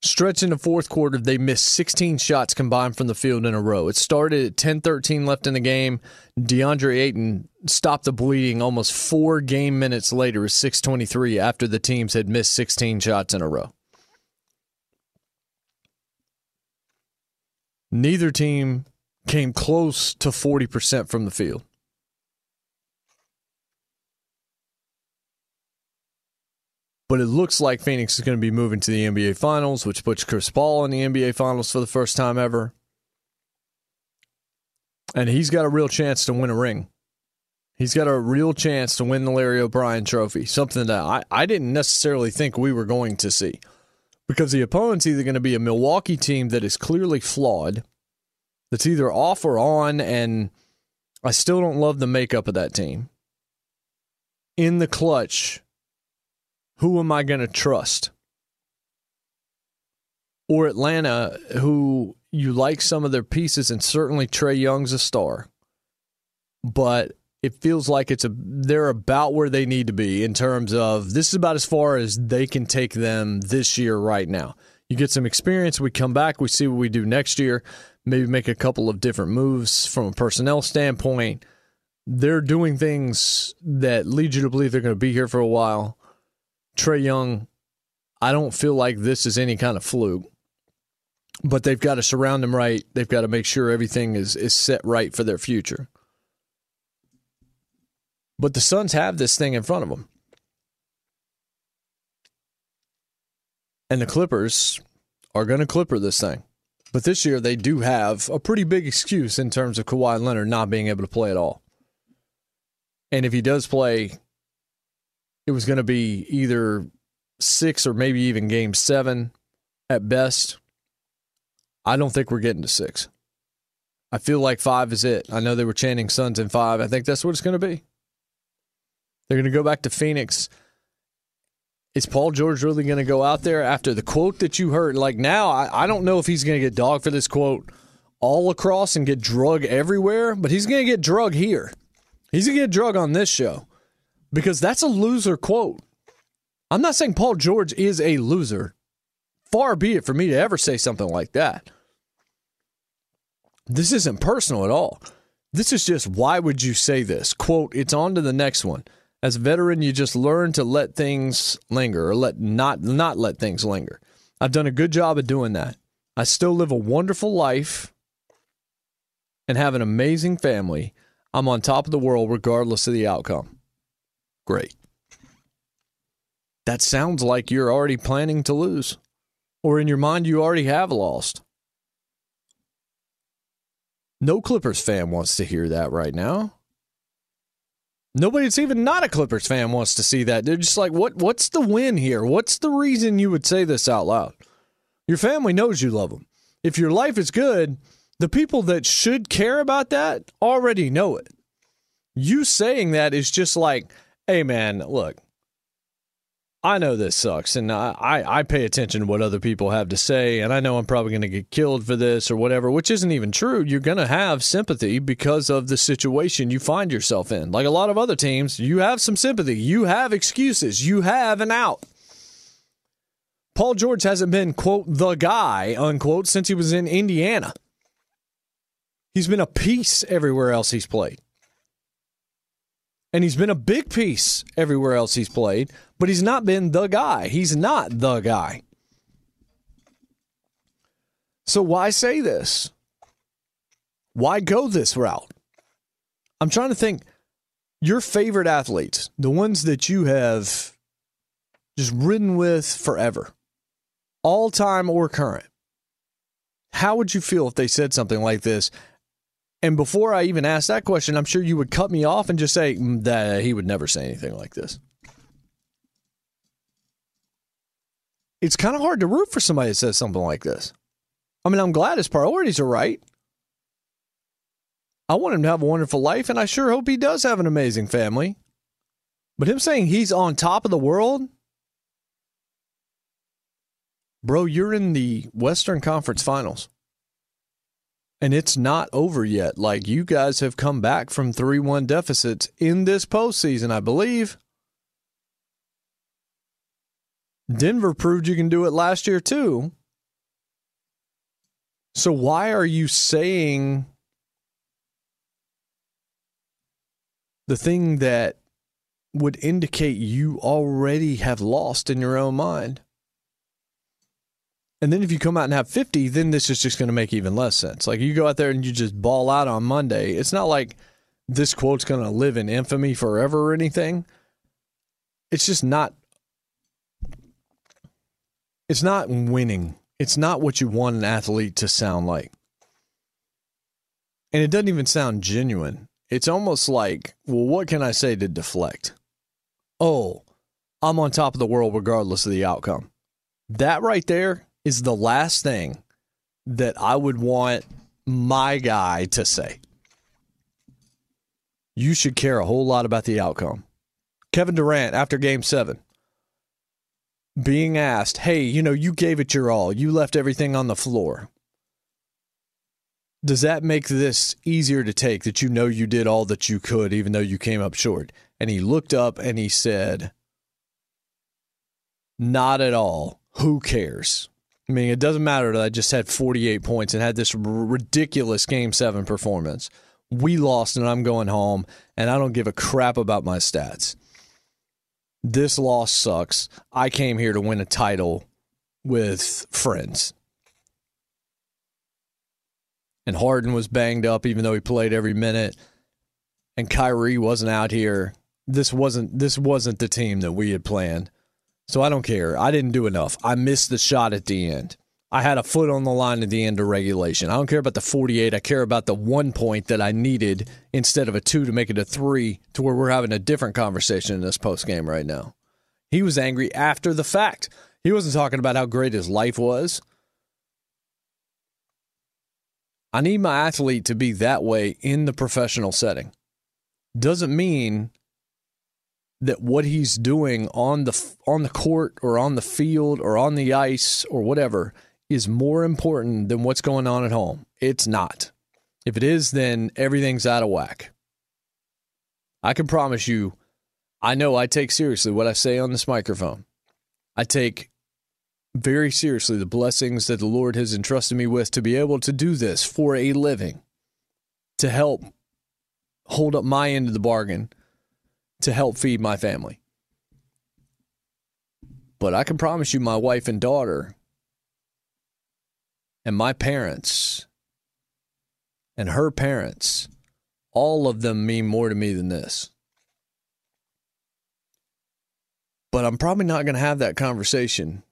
Stretching the fourth quarter, they missed 16 shots combined from the field in a row. It started at 10:13 left in the game. DeAndre Ayton stopped the bleeding almost 4 game minutes later at 6:23 after the teams had missed 16 shots in a row. Neither team came close to 40% from the field. But it looks like Phoenix is going to be moving to the NBA Finals, which puts Chris Paul in the NBA Finals for the first time ever. And he's got a real chance to win a ring. He's got a real chance to win the Larry O'Brien Trophy, something that I didn't necessarily think we were going to see. Because the opponent's either going to be a Milwaukee team that is clearly flawed, that's either off or on, and I still don't love the makeup of that team. In the clutch, who am I going to trust? Or Atlanta, who you like some of their pieces, and certainly Trae Young's a star. But it feels like they're about where they need to be in terms of this is about as far as they can take them this year right now. You get some experience, we come back, we see what we do next year, maybe make a couple of different moves from a personnel standpoint. They're doing things that lead you to believe they're going to be here for a while. Trae Young, I don't feel like this is any kind of fluke, but they've got to surround him right. They've got to make sure everything is set right for their future. But the Suns have this thing in front of them. And the Clippers are going to Clipper this thing. But this year they do have a pretty big excuse in terms of Kawhi Leonard not being able to play at all. And if he does play, it was going to be either 6 or maybe even game 7 at best. I don't think we're getting to 6. I feel like 5 is it. I know they were chanting Suns in 5. I think that's what it's going to be. They're going to go back to Phoenix. Is Paul George really going to go out there after the quote that you heard? Like, now, I don't know if he's going to get dogged for this quote all across and get drug everywhere, but he's going to get drug here. He's going to get drug on this show. Because that's a loser quote. I'm not saying Paul George is a loser. Far be it for me to ever say something like that. This isn't personal at all. This is just, why would you say this? Quote, it's on to the next one. As a veteran, you just learn to let things linger, or not let things linger. I've done a good job of doing that. I still live a wonderful life and have an amazing family. I'm on top of the world regardless of the outcome. Great. That sounds like you're already planning to lose, or in your mind you already have lost. No Clippers fan wants to hear that right now. Nobody that's even not a Clippers fan wants to see that. They're just like, what's the win here? What's the reason you would say this out loud? Your family knows you love them. If your life is good, the people that should care about that already know it. You saying that is just like, hey, man, look, I know this sucks, and I pay attention to what other people have to say, and I know I'm probably going to get killed for this or whatever, which isn't even true. You're going to have sympathy because of the situation you find yourself in. Like a lot of other teams, you have some sympathy. You have excuses. You have an out. Paul George hasn't been, quote, the guy, unquote, since he was in Indiana. He's been a piece everywhere else he's played. And he's been a big piece everywhere else he's played, but he's not been the guy. He's not the guy. So why say this? Why go this route? I'm trying to think. Your favorite athletes, the ones that you have just ridden with forever, all time or current, how would you feel if they said something like this? And before I even ask that question, I'm sure you would cut me off and just say that he would never say anything like this. It's kind of hard to root for somebody that says something like this. I mean, I'm glad his priorities are right. I want him to have a wonderful life, and I sure hope he does have an amazing family. But him saying he's on top of the world? Bro, you're in the Western Conference Finals. And it's not over yet. Like, you guys have come back from 3-1 deficits in this postseason, I believe. Denver proved you can do it last year, too. So why are you saying the thing that would indicate you already have lost in your own mind? And then if you come out and have 50, then this is just going to make even less sense. Like, you go out there and you just ball out on Monday. It's not like this quote's going to live in infamy forever or anything. It's just not. It's not winning. It's not what you want an athlete to sound like. And it doesn't even sound genuine. It's almost like, well, what can I say to deflect? Oh, I'm on top of the world regardless of the outcome. That right there is the last thing that I would want my guy to say. You should care a whole lot about the outcome. Kevin Durant, after Game 7, being asked, hey, you know, you gave it your all. You left everything on the floor. Does that make this easier to take, that you know you did all that you could, even though you came up short? And he looked up and he said, not at all. Who cares? I mean, it doesn't matter that I just had 48 points and had this ridiculous Game 7 performance. We lost and I'm going home, and I don't give a crap about my stats. This loss sucks. I came here to win a title with friends. And Harden was banged up even though he played every minute. And Kyrie wasn't out here. This wasn't the team that we had planned. So I don't care. I didn't do enough. I missed the shot at the end. I had a foot on the line at the end of regulation. I don't care about the 48. I care about the 1 point that I needed instead of a 2 to make it a 3, to where we're having a different conversation in this postgame right now. He was angry after the fact. He wasn't talking about how great his life was. I need my athlete to be that way in the professional setting. Doesn't mean that what he's doing on the court or on the field or on the ice or whatever is more important than what's going on at home. It's not. If it is, then everything's out of whack. I can promise you, I know I take seriously what I say on this microphone. I take very seriously the blessings that the Lord has entrusted me with to be able to do this for a living, to help hold up my end of the bargain, to help feed my family. But I can promise you my wife and daughter and my parents and her parents, all of them mean more to me than this. But I'm probably not going to have that conversation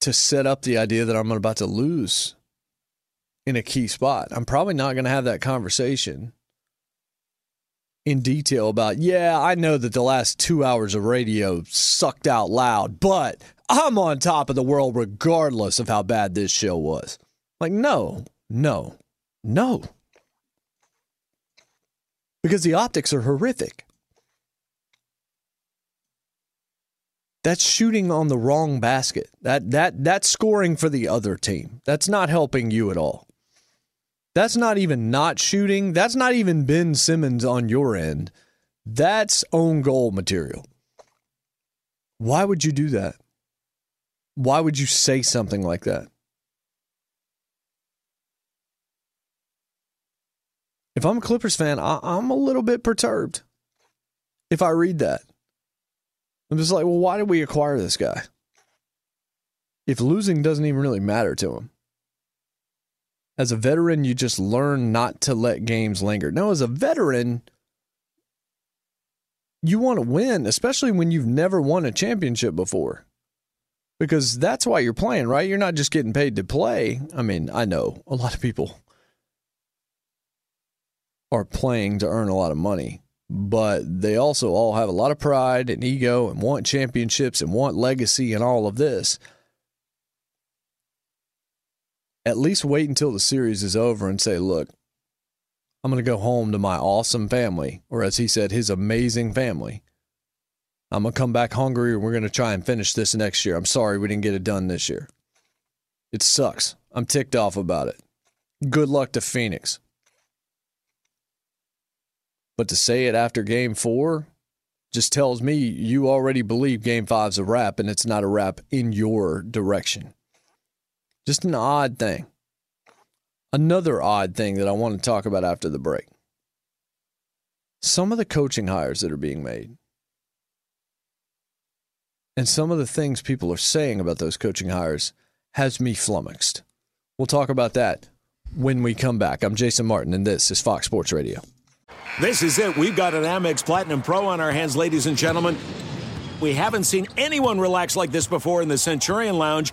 to set up the idea that I'm about to lose in a key spot. I'm probably not going to have that conversation in detail about, yeah, I know that the last 2 hours of radio sucked out loud, but I'm on top of the world regardless of how bad this show was. Like, no. Because the optics are horrific. That's shooting on the wrong basket. That's scoring for the other team. That's not helping you at all. That's not even not shooting. That's not even Ben Simmons on your end. That's own goal material. Why would you do that? Why would you say something like that? If I'm a Clippers fan, I'm a little bit perturbed if I read that. I'm just like, well, why did we acquire this guy if losing doesn't even really matter to him? As a veteran, you just learn not to let games linger. No, as a veteran, you want to win, especially when you've never won a championship before. Because that's why you're playing, right? You're not just getting paid to play. I mean, I know a lot of people are playing to earn a lot of money, but they also all have a lot of pride and ego and want championships and want legacy and all of this. At least wait until the series is over and say, look, I'm going to go home to my awesome family, or as he said, his amazing family. I'm going to come back hungry, and we're going to try and finish this next year. I'm sorry we didn't get it done this year. It sucks. I'm ticked off about it. Good luck to Phoenix. But to say it after Game 4 just tells me you already believe Game 5's a wrap, and it's not a wrap in your direction. Just an odd thing. Another odd thing that I want to talk about after the break. Some of the coaching hires that are being made. And some of the things people are saying about those coaching hires has me flummoxed. We'll talk about that when we come back. I'm Jason Martin, and this is Fox Sports Radio. This is it. We've got an Amex Platinum Pro on our hands, ladies and gentlemen. We haven't seen anyone relax like this before in the Centurion Lounge.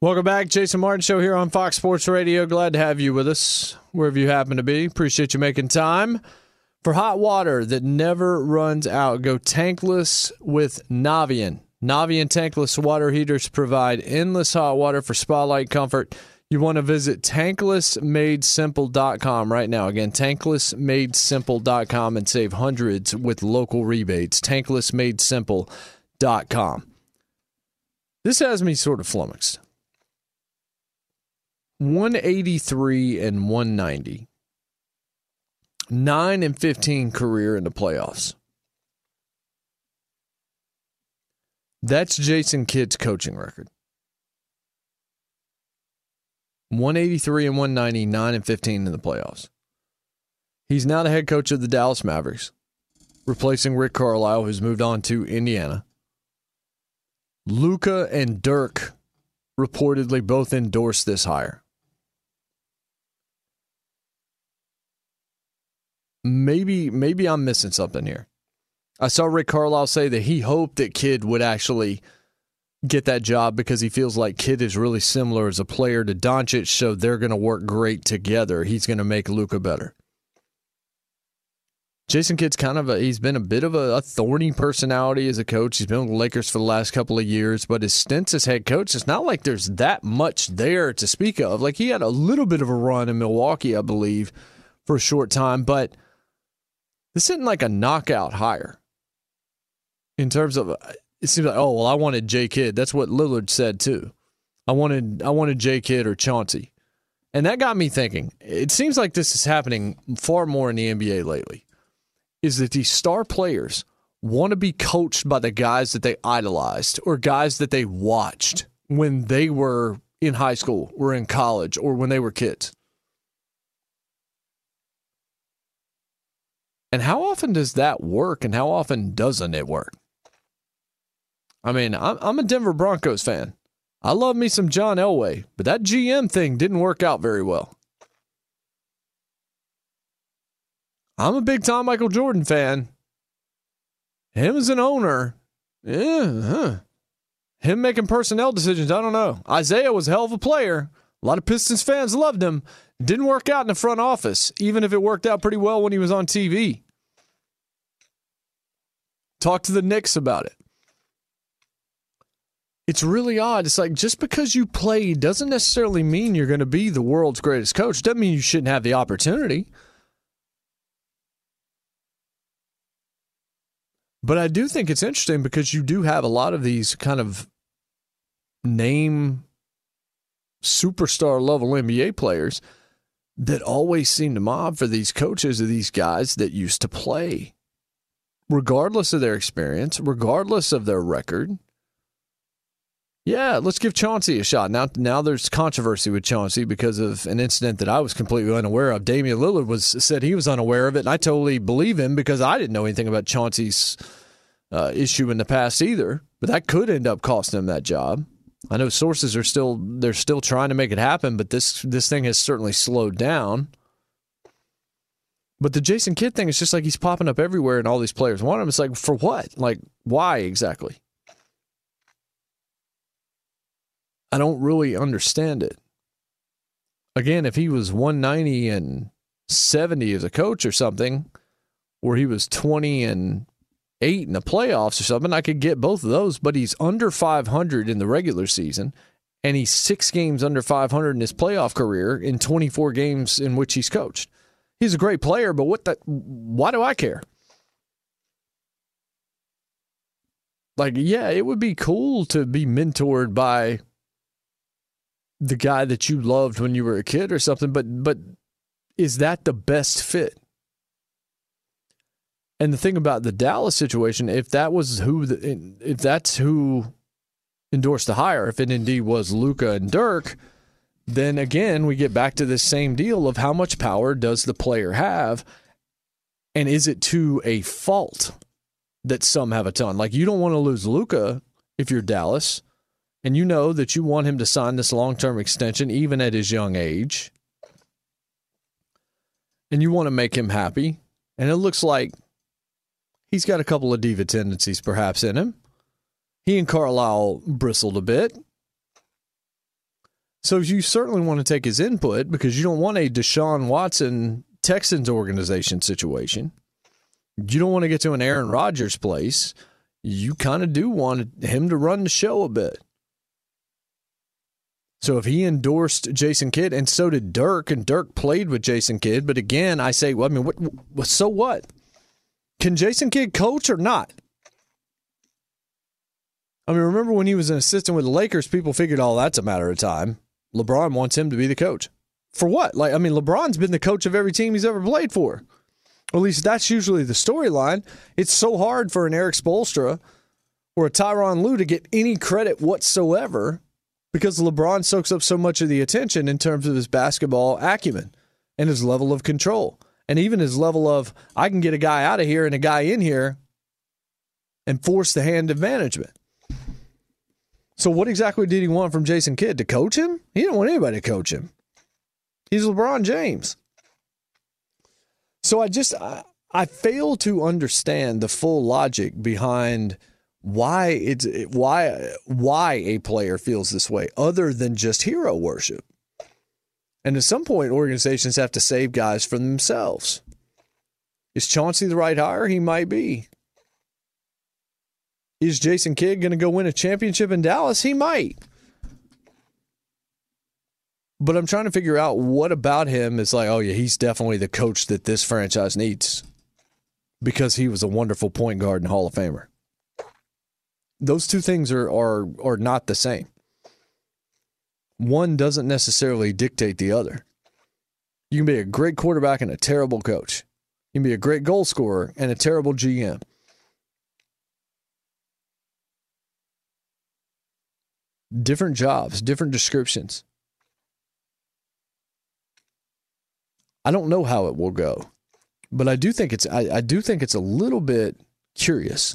Welcome back. Jason Martin Show here on Fox Sports Radio. Glad to have you with us, wherever you happen to be. Appreciate you making time. For hot water that never runs out, go tankless with Navian. Navian tankless water heaters provide endless hot water for spa-like comfort. You want to visit tanklessmadesimple.com right now. Again, tanklessmadesimple.com and save hundreds with local rebates. Tanklessmadesimple.com. This has me sort of flummoxed. 183 and 190. 9-15 career in the playoffs. That's Jason Kidd's coaching record. 183 and 190, 9-15 in the playoffs. He's now the head coach of the Dallas Mavericks, replacing Rick Carlisle, who's moved on to Indiana. Luka and Dirk reportedly both endorsed this hire. Maybe I'm missing something here. I saw Rick Carlisle say that he hoped that Kidd would actually get that job because he feels like Kidd is really similar as a player to Doncic, so they're going to work great together. He's going to make Luka better. Jason Kidd's he's been a bit of a thorny personality as a coach. He's been with the Lakers for the last couple of years, but his stints as head coach, it's not like there's that much there to speak of. Like, he had a little bit of a run in Milwaukee, I believe, for a short time, but this isn't like a knockout hire in terms of, it seems like, oh, well, I wanted J. Kidd. That's what Lillard said too. I wanted J. Kidd or Chauncey. And that got me thinking, it seems like this is happening far more in the NBA lately, is that these star players want to be coached by the guys that they idolized or guys that they watched when they were in high school or in college or when they were kids. And how often does that work and how often doesn't it work? I mean, I'm a Denver Broncos fan. I love me some John Elway, but that GM thing didn't work out very well. I'm a big-time Michael Jordan fan. Him as an owner, him making personnel decisions, I don't know. Isaiah was a hell of a player. A lot of Pistons fans loved him. Didn't work out in the front office, even if it worked out pretty well when he was on TV. Talk to the Knicks about it. It's really odd. It's like, just because you play doesn't necessarily mean you're going to be the world's greatest coach. Doesn't mean you shouldn't have the opportunity. But I do think it's interesting because you do have a lot of these kind of name superstar level NBA players that always seem to mob for these coaches of these guys that used to play, regardless of their experience, regardless of their record. Yeah, let's give Chauncey a shot. Now there's controversy with Chauncey because of an incident that I was completely unaware of. Damian Lillard said he was unaware of it, and I totally believe him because I didn't know anything about Chauncey's issue in the past either. But that could end up costing him that job. I know sources are still trying to make it happen, but this thing has certainly slowed down. But the Jason Kidd thing is just like he's popping up everywhere, and all these players want him. It's like, for what? Like, why exactly? I don't really understand it. Again, if he was 190 and 70 as a coach or something, or he was 20 and 8 in the playoffs or something, I could get both of those, but he's under 500 in the regular season, and he's 6 games under 500 in his playoff career in 24 games in which he's coached. He's a great player, but why do I care? Like, yeah, it would be cool to be mentored by the guy that you loved when you were a kid or something, but is that the best fit? And the thing about the Dallas situation, if that's who endorsed the hire, if it indeed was Luka and Dirk, then again, we get back to this same deal of how much power does the player have, and is it to a fault that some have a ton? Like, you don't want to lose Luka if you're Dallas, and you know that you want him to sign this long-term extension, even at his young age. And you want to make him happy. And it looks like he's got a couple of diva tendencies perhaps in him. He and Carlisle bristled a bit. So you certainly want to take his input because you don't want a Deshaun Watson Texans organization situation. You don't want to get to an Aaron Rodgers place. You kind of do want him to run the show a bit. So if he endorsed Jason Kidd, and so did Dirk, and Dirk played with Jason Kidd, but again, I say, well, I mean, what, so what? Can Jason Kidd coach or not? I mean, remember when he was an assistant with the Lakers, people figured, oh, that's a matter of time. LeBron wants him to be the coach. For what? Like, I mean, LeBron's been the coach of every team he's ever played for. Or at least that's usually the storyline. It's so hard for an Eric Spoelstra or a Tyronn Lue to get any credit whatsoever, because LeBron soaks up so much of the attention in terms of his basketball acumen and his level of control and even his level of, I can get a guy out of here and a guy in here and force the hand of management. So what exactly did he want from Jason Kidd? To coach him? He didn't want anybody to coach him. He's LeBron James. So I fail to understand the full logic behind why a player feels this way other than just hero worship. And at some point, organizations have to save guys from themselves. Is Chauncey the right hire? He might be. Is Jason Kidd going to go win a championship in Dallas? He might. But I'm trying to figure out what about him is like, oh, yeah, he's definitely the coach that this franchise needs because he was a wonderful point guard and Hall of Famer. Those two things are not the same. One doesn't necessarily dictate the other. You can be a great quarterback and a terrible coach. You can be a great goal scorer and a terrible GM. Different jobs, different descriptions. I don't know how it will go, but I do think it's I do think it's a little bit curious.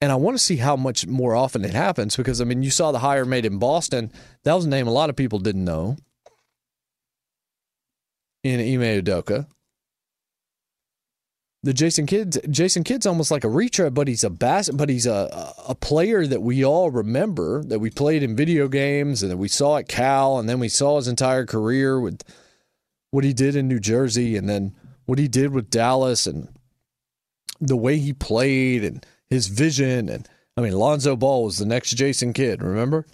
And I want to see how much more often it happens because, I mean, you saw the hire made in Boston. That was a name a lot of people didn't know. In Ime Udoka. The Jason Kidd's almost like a retread, but he's a player that we all remember, that we played in video games and that we saw at Cal, and then we saw his entire career with what he did in New Jersey and then what he did with Dallas and the way he played and his vision. And I mean, Lonzo Ball was the next Jason Kidd, remember?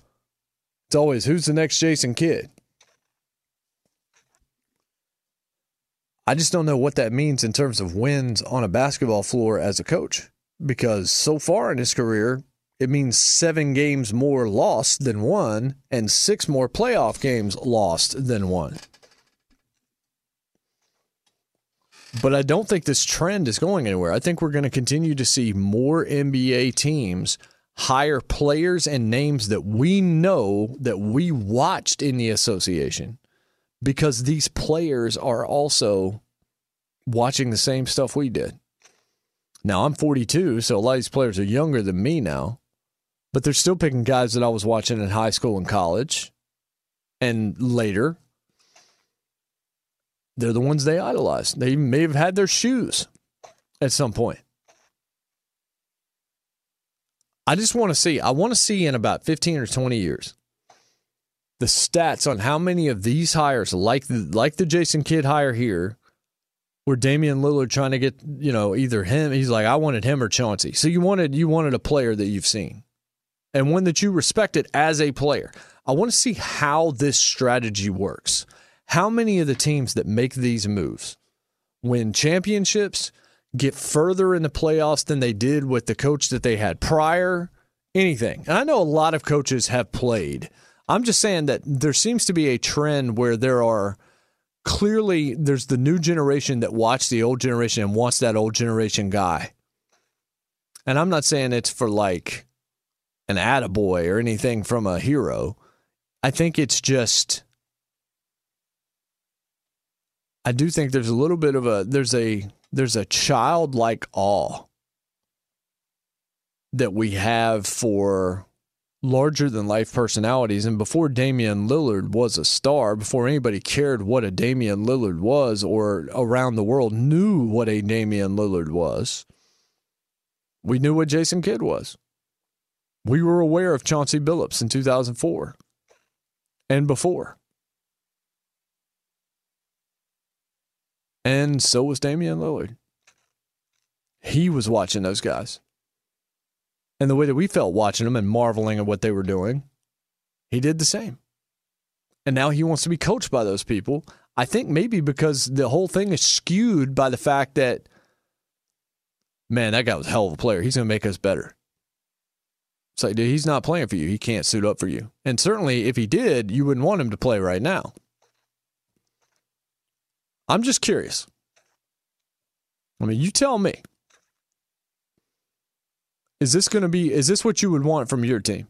It's always, who's the next Jason Kidd? I just don't know what that means in terms of wins on a basketball floor as a coach, because so far in his career, it means 7 games more lost than won and 6 more playoff games lost than won. But I don't think this trend is going anywhere. I think we're going to continue to see more NBA teams hire players and names that we know, that we watched in the association. Because these players are also watching the same stuff we did. Now, I'm 42, so a lot of these players are younger than me now. But they're still picking guys that I was watching in high school and college. And later, they're the ones they idolize. They may have had their shoes at some point. I just want to see. I want to see in about 15 or 20 years. The stats on how many of these hires, like the Jason Kidd hire here, where Damian Lillard trying to get, you know, either him, he's like, I wanted him or Chauncey. So you wanted a player that you've seen and one that you respected as a player. I want to see how this strategy works. How many of the teams that make these moves win championships, get further in the playoffs than they did with the coach that they had prior, anything. And I know a lot of coaches have played. I'm just saying that there seems to be a trend where there's the new generation that watched the old generation and wants that old generation guy. And I'm not saying it's for like an attaboy or anything from a hero. I think it's just, I do think there's a little bit of there's a childlike awe that we have for larger-than-life personalities, and before Damian Lillard was a star, before anybody cared what a Damian Lillard was or around the world knew what a Damian Lillard was, we knew what Jason Kidd was. We were aware of Chauncey Billups in 2004 and before. And so was Damian Lillard. He was watching those guys. And the way that we felt watching them and marveling at what they were doing, he did the same. And now he wants to be coached by those people. I think maybe because the whole thing is skewed by the fact that, man, that guy was a hell of a player. He's going to make us better. It's like, dude, he's not playing for you. He can't suit up for you. And certainly if he did, you wouldn't want him to play right now. I'm just curious. I mean, you tell me. Is this what you would want from your team?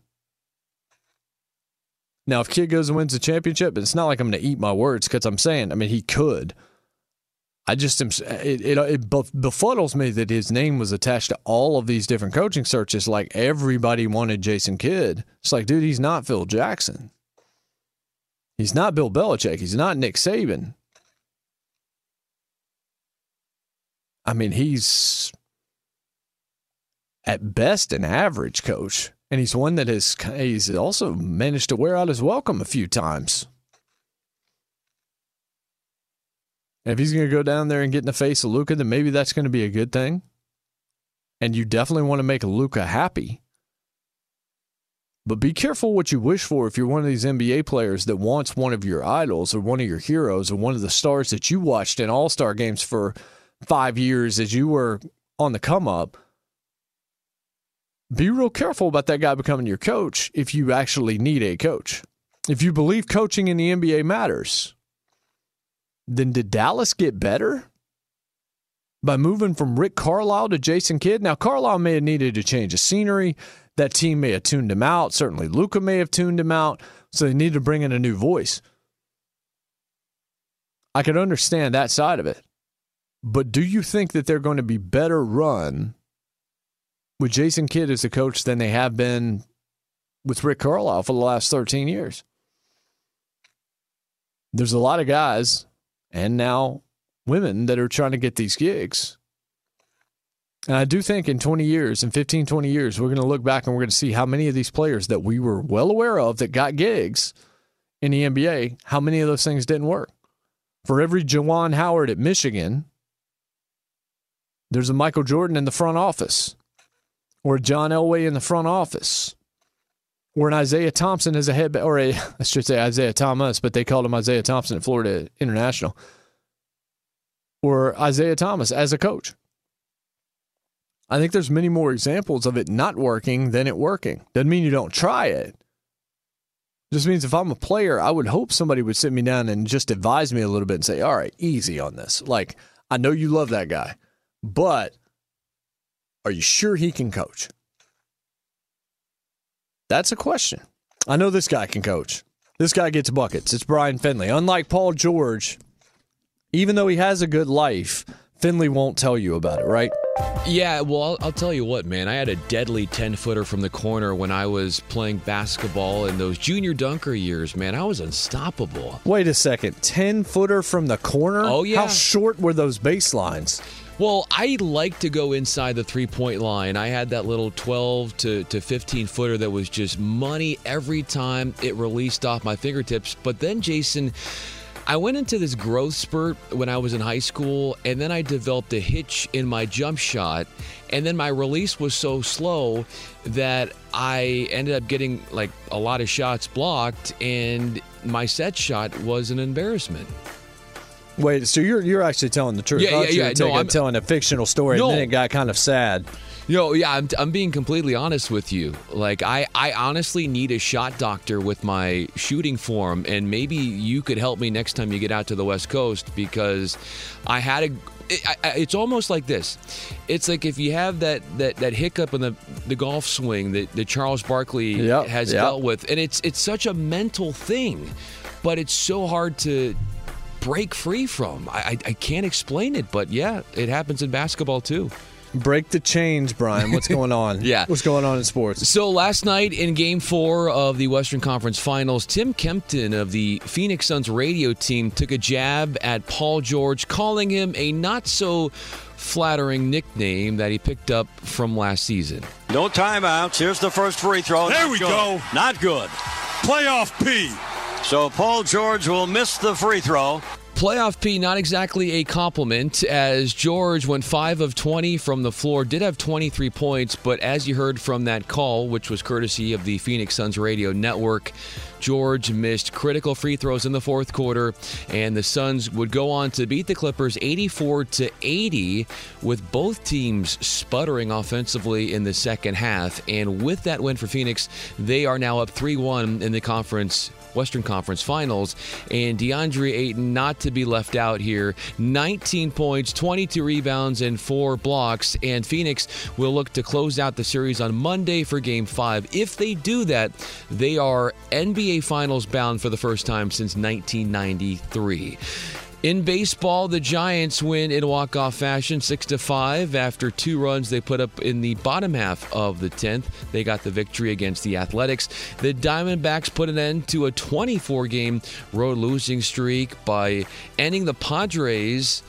Now, if Kidd goes and wins the championship, it's not like I'm going to eat my words because I'm saying, I mean, he could. It befuddles me that his name was attached to all of these different coaching searches. Like everybody wanted Jason Kidd. It's like, dude, he's not Phil Jackson. He's not Bill Belichick. He's not Nick Saban. I mean, he's at best an average coach, and he's one that he's also managed to wear out his welcome a few times. And if he's going to go down there and get in the face of Luka, then maybe that's going to be a good thing. And you definitely want to make Luka happy. But be careful what you wish for if you're one of these NBA players that wants one of your idols or one of your heroes or one of the stars that you watched in all-star games for 5 years as you were on the come-up. Be real careful about that guy becoming your coach if you actually need a coach. If you believe coaching in the NBA matters, then did Dallas get better by moving from Rick Carlisle to Jason Kidd? Now, Carlisle may have needed a change of scenery. That team may have tuned him out. Certainly, Luka may have tuned him out. So they needed to bring in a new voice. I could understand that side of it. But do you think that they're going to be better run with Jason Kidd as a coach than they have been with Rick Carlisle for the last 13 years? There's a lot of guys, and now women, that are trying to get these gigs. And I do think in 20 years, in 15, 20 years, we're going to look back and we're going to see how many of these players that we were well aware of that got gigs in the NBA, how many of those things didn't work. For every Juwan Howard at Michigan, there's a Michael Jordan in the front office, or a John Elway in the front office, or an Isaiah Thompson as a head, or a, I should say Isaiah Thomas, but they called him Isaiah Thompson at Florida International, or Isaiah Thomas as a coach. I think there's many more examples of it not working than it working. Doesn't mean you don't try it. Just means if I'm a player, I would hope somebody would sit me down and just advise me a little bit and say, all right, easy on this. Like, I know you love that guy, but are you sure he can coach? That's a question. I know this guy can coach. This guy gets buckets. It's Brian Finley. Unlike Paul George, even though he has a good life, Finley won't tell you about it, right? Yeah, well, I'll tell you what, man. I had a deadly 10-footer from the corner when I was playing basketball in those junior dunker years, man. I was unstoppable. Wait a second. 10-footer from the corner? Oh, yeah. How short were those baselines? Well, I like to go inside the three-point line. I had that little 12 to 15-footer that was just money every time it released off my fingertips. But then, Jason, I went into this growth spurt when I was in high school, and then I developed a hitch in my jump shot, and then my release was so slow that I ended up getting like a lot of shots blocked, and my set shot was an embarrassment. Wait, so you're actually telling the truth? Yeah. I'm telling a fictional story, and then it got kind of sad. I'm being completely honest with you. Like, I honestly need a shot doctor with my shooting form, and maybe you could help me next time you get out to the West Coast, because I had a... It's almost like this. It's like if you have that hiccup in the golf swing that Charles Barkley has dealt with, and it's such a mental thing, but it's so hard to break free from. I can't explain it, but yeah, it happens in basketball too. Break the chains, Brian. What's going on? Yeah. What's going on in sports? So last night in Game 4 of the Western Conference Finals, Tim Kempton of the Phoenix Suns radio team took a jab at Paul George, calling him a not-so-flattering nickname that he picked up from last season. No timeouts. Here's the first free throw. There we go. Not good. Playoff P. So Paul George will miss the free throw. Playoff P, not exactly a compliment, as George went 5 of 20 from the floor, did have 23 points, but as you heard from that call, which was courtesy of the Phoenix Suns radio network, George missed critical free throws in the fourth quarter, and the Suns would go on to beat the Clippers 84-80, with both teams sputtering offensively in the second half. And with that win for Phoenix, they are now up 3-1 in the Western Conference Finals, and DeAndre Ayton not to be left out here. 19 points, 22 rebounds, and 4 blocks, and Phoenix will look to close out the series on Monday for Game 5. If they do that, they are NBA Finals bound for the first time since 1993. In baseball, the Giants win in walk-off fashion 6-5 after 2 runs they put up in the bottom half of the 10th. They got the victory against the Athletics. The Diamondbacks put an end to a 24-game road losing streak by ending the Padres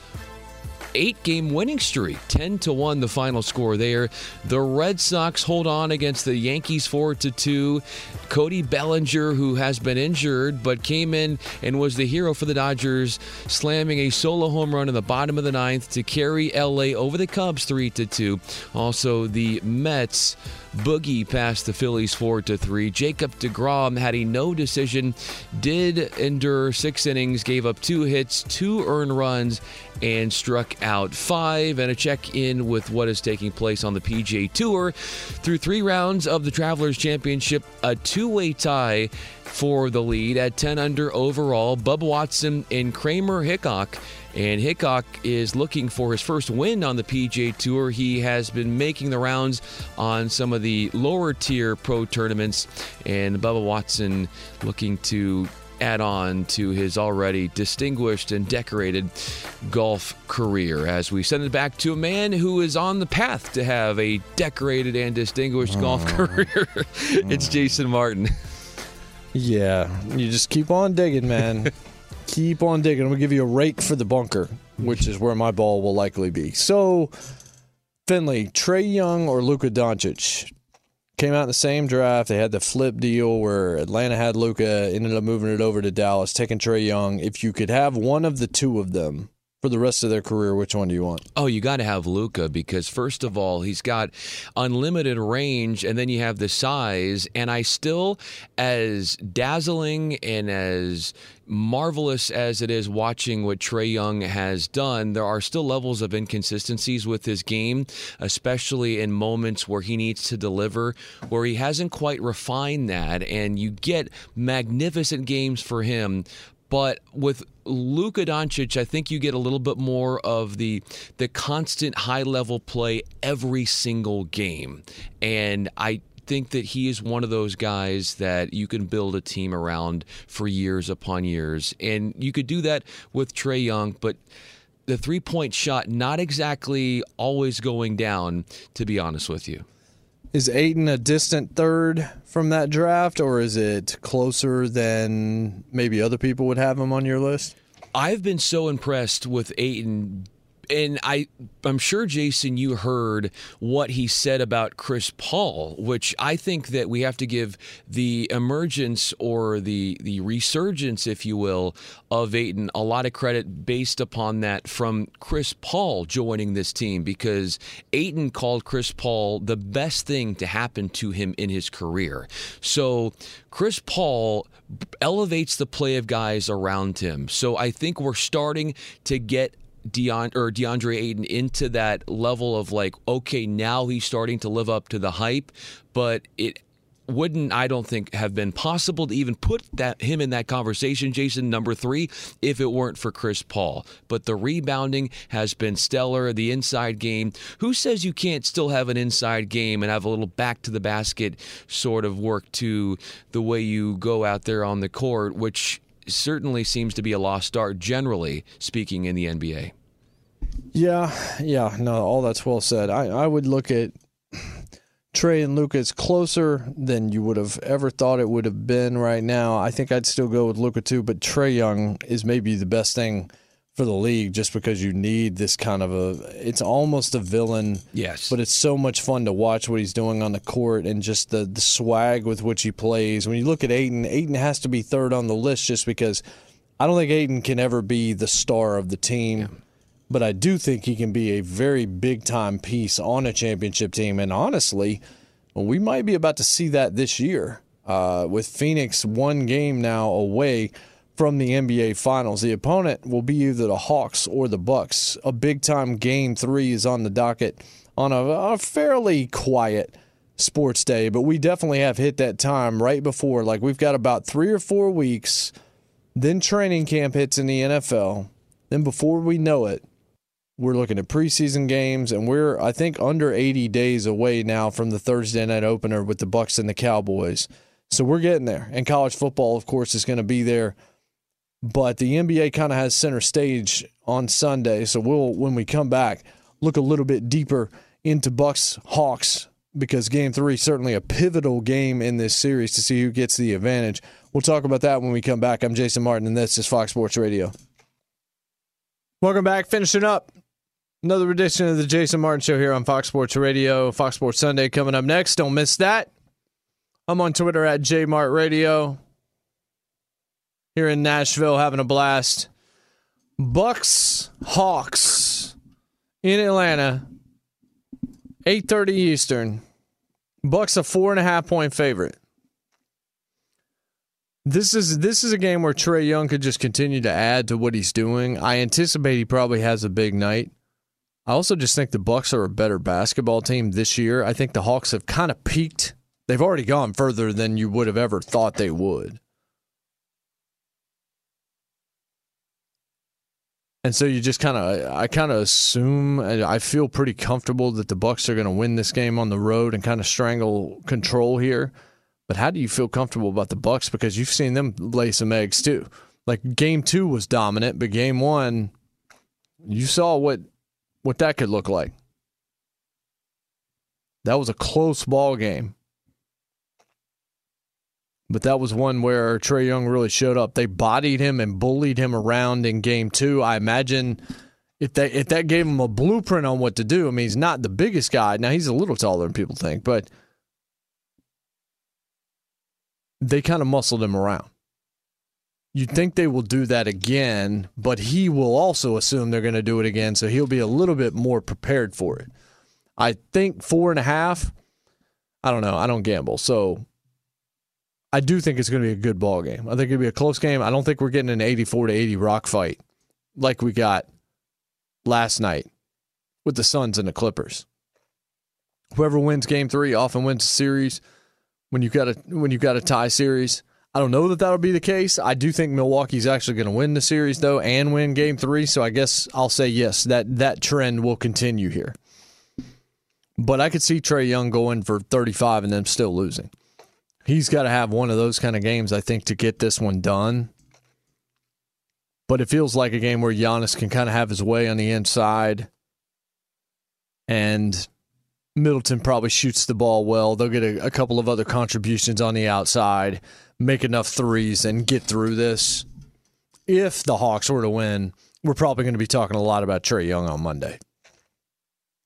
8-game winning streak. 10-1 the final score there. The Red Sox hold on against the Yankees 4-2. Cody Bellinger, who has been injured but came in and was the hero for the Dodgers, slamming a solo home run in the bottom of the ninth to carry LA over the Cubs 3-2. Also, the Mets boogie past the Phillies 4-3. Jacob deGrom had a no decision, did endure 6 innings, gave up 2 hits, 2 earned runs, and struck out 5, and a check-in with what is taking place on the PGA Tour. Through 3 rounds of the Travelers Championship, a 2-way tie for the lead at 10 under overall, Bubba Watson and Kramer Hickok. And Hickok is looking for his first win on the PGA Tour. He has been making the rounds on some of the lower-tier pro tournaments, and Bubba Watson looking to add on to his already distinguished and decorated golf career as we send it back to a man who is on the path to have a decorated and distinguished golf career. It's Jason Martin. Yeah, you just keep on digging, man. Keep on digging. I'm going to give you a rake for the bunker, which is where my ball will likely be. So, Finley, Trae Young or Luka Doncic? Came out in the same draft. They had the flip deal where Atlanta had Luka, ended up moving it over to Dallas, taking Trae Young. If you could have one of the two of them for the rest of their career, which one do you want? Oh, you got to have Luka because, first of all, he's got unlimited range, and then you have the size. And I still, as dazzling and as marvelous as it is watching what Trae Young has done, there are still levels of inconsistencies with his game, especially in moments where he needs to deliver, where he hasn't quite refined that. And you get magnificent games for him. But with Luka Doncic, I think you get a little bit more of the constant high-level play every single game. And I think that he is one of those guys that you can build a team around for years upon years. And you could do that with Trae Young, but the three-point shot not exactly always going down, to be honest with you. Is Ayton a distant third from that draft, or is it closer than maybe other people would have him on your list? I've been so impressed with Ayton, and I'm sure, Jason, you heard what he said about Chris Paul, which I think that we have to give the emergence or the resurgence, if you will, of Ayton a lot of credit based upon that from Chris Paul joining this team, because Ayton called Chris Paul the best thing to happen to him in his career. So Chris Paul elevates the play of guys around him. So I think we're starting to get DeAndre Ayton into that level of like, okay, now he's starting to live up to the hype, but it wouldn't, I don't think, have been possible to even put him in that conversation, Jason, number 3, if it weren't for Chris Paul. But the rebounding has been stellar, the inside game. Who says you can't still have an inside game and have a little back-to-the-basket sort of work to the way you go out there on the court, which certainly seems to be a lost art, generally speaking, in the NBA. Yeah, no, all that's well said. I would look at Trae and Luka as closer than you would have ever thought it would have been right now. I think I'd still go with Luka too, but Trae Young is maybe the best thing for the league just because you need this kind of it's almost a villain. Yes. But it's so much fun to watch what he's doing on the court and just the swag with which he plays. When you look at Ayton has to be third on the list just because I don't think Ayton can ever be the star of the team. Yeah. But I do think he can be a very big-time piece on a championship team. And honestly, we might be about to see that this year with Phoenix 1 game now away from the NBA Finals. The opponent will be either the Hawks or the Bucks. A big-time Game 3 is on the docket on a fairly quiet sports day, but we definitely have hit that time right before. Like, we've got about 3 or 4 weeks, then training camp hits in the NFL. Then before we know it, we're looking at preseason games, and we're, I think, under 80 days away now from the Thursday night opener with the Bucks and the Cowboys. So we're getting there. And college football, of course, is going to be there. But the NBA kind of has center stage on Sunday, so we'll, when we come back, look a little bit deeper into Bucks-Hawks, because Game 3 certainly a pivotal game in this series to see who gets the advantage. We'll talk about that when we come back. I'm Jason Martin, and this is Fox Sports Radio. Welcome back. Finishing up Another edition of the Jason Martin Show here on Fox Sports Radio. Fox Sports Sunday coming up next. Don't miss that. I'm on Twitter at JMartRadio. Here in Nashville, having a blast. Bucks, Hawks in Atlanta, 8:30 Eastern. Bucks a 4.5-point favorite. This is a game where Trae Young could just continue to add to what he's doing. I anticipate he probably has a big night. I also just think the Bucks are a better basketball team this year. I think the Hawks have kind of peaked. They've already gone further than you would have ever thought they would. And so you just I kind of assume, I feel pretty comfortable that the Bucks are going to win this game on the road and kind of strangle control here. But how do you feel comfortable about the Bucks? Because you've seen them lay some eggs too. Like game two was dominant, but game one, you saw what that could look like. That was a close ball game. But that was one where Trae Young really showed up. They bodied him and bullied him around in game two. I imagine if that gave him a blueprint on what to do. I mean, he's not the biggest guy. Now, he's a little taller than people think, but they kind of muscled him around. You'd think they will do that again, but he will also assume they're going to do it again, so he'll be a little bit more prepared for it. I think 4.5, I don't know. I don't gamble. So I do think it's going to be a good ball game. I think it'll be a close game. I don't think we're getting an 84-80 rock fight like we got last night with the Suns and the Clippers. Whoever wins game three often wins the series when you've got a tie series. I don't know that that'll be the case. I do think Milwaukee's actually going to win the series, though, and win game three. So I guess I'll say yes, that trend will continue here. But I could see Trae Young going for 35 and them still losing. He's got to have one of those kind of games, I think, to get this one done. But it feels like a game where Giannis can kind of have his way on the inside. And Middleton probably shoots the ball well. They'll get a couple of other contributions on the outside, make enough threes, and get through this. If the Hawks were to win, we're probably going to be talking a lot about Trae Young on Monday,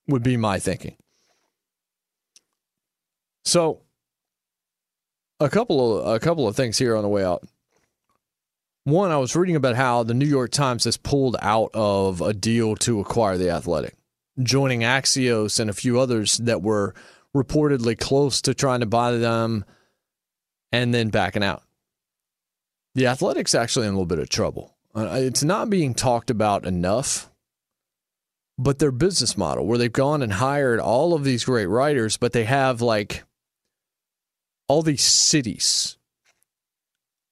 would be my thinking. So a couple of things here on the way out. One, I was reading about how the New York Times has pulled out of a deal to acquire The Athletic, joining Axios and a few others that were reportedly close to trying to buy them and then backing out. The Athletic's actually in a little bit of trouble. It's not being talked about enough, but their business model, where they've gone and hired all of these great writers, but they have like all these cities,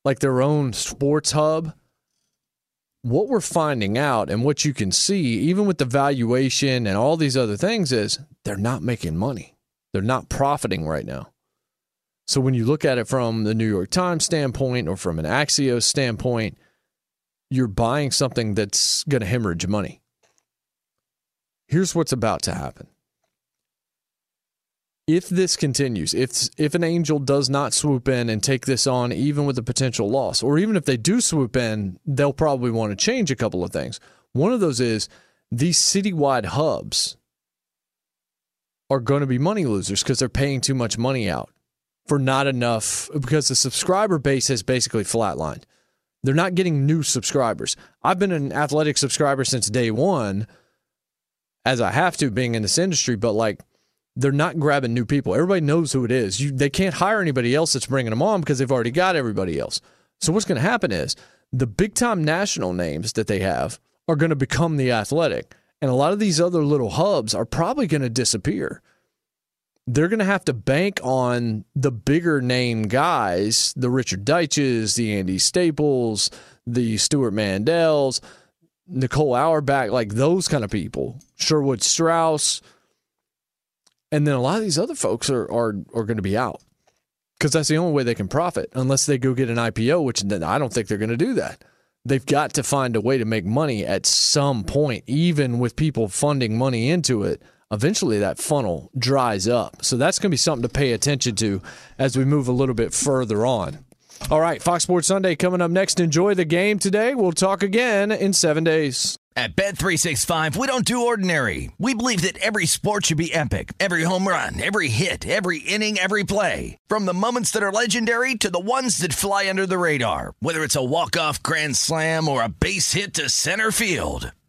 like their own sports hub. What we're finding out and what you can see, even with the valuation and all these other things, is they're not making money. They're not profiting right now. So when you look at it from the New York Times standpoint or from an Axios standpoint, you're buying something that's going to hemorrhage money. Here's what's about to happen. If this continues, if an angel does not swoop in and take this on, even with a potential loss, or even if they do swoop in, they'll probably want to change a couple of things. One of those is these citywide hubs are going to be money losers because they're paying too much money out for not enough, because the subscriber base has basically flatlined. They're not getting new subscribers. I've been an Athletic subscriber since day one, as I have to, being in this industry, but like, they're not grabbing new people. Everybody knows who it is. They can't hire anybody else that's bringing them on because they've already got everybody else. So what's going to happen is the big-time national names that they have are going to become The Athletic, and a lot of these other little hubs are probably going to disappear. They're going to have to bank on the bigger-name guys, the Richard Deitches, the Andy Staples, the Stuart Mandells, Nicole Auerbach, like those kind of people, Sherwood Strauss. And then a lot of these other folks are going to be out because that's the only way they can profit, unless they go get an IPO, which I don't think they're going to do that. They've got to find a way to make money at some point, even with people funding money into it. Eventually that funnel dries up. So that's going to be something to pay attention to as we move a little bit further on. All right, Fox Sports Sunday coming up next. Enjoy the game today. We'll talk again in 7 days. At Bet365, we don't do ordinary. We believe that every sport should be epic. Every home run, every hit, every inning, every play. From the moments that are legendary to the ones that fly under the radar. Whether it's a walk-off grand slam or a base hit to center field.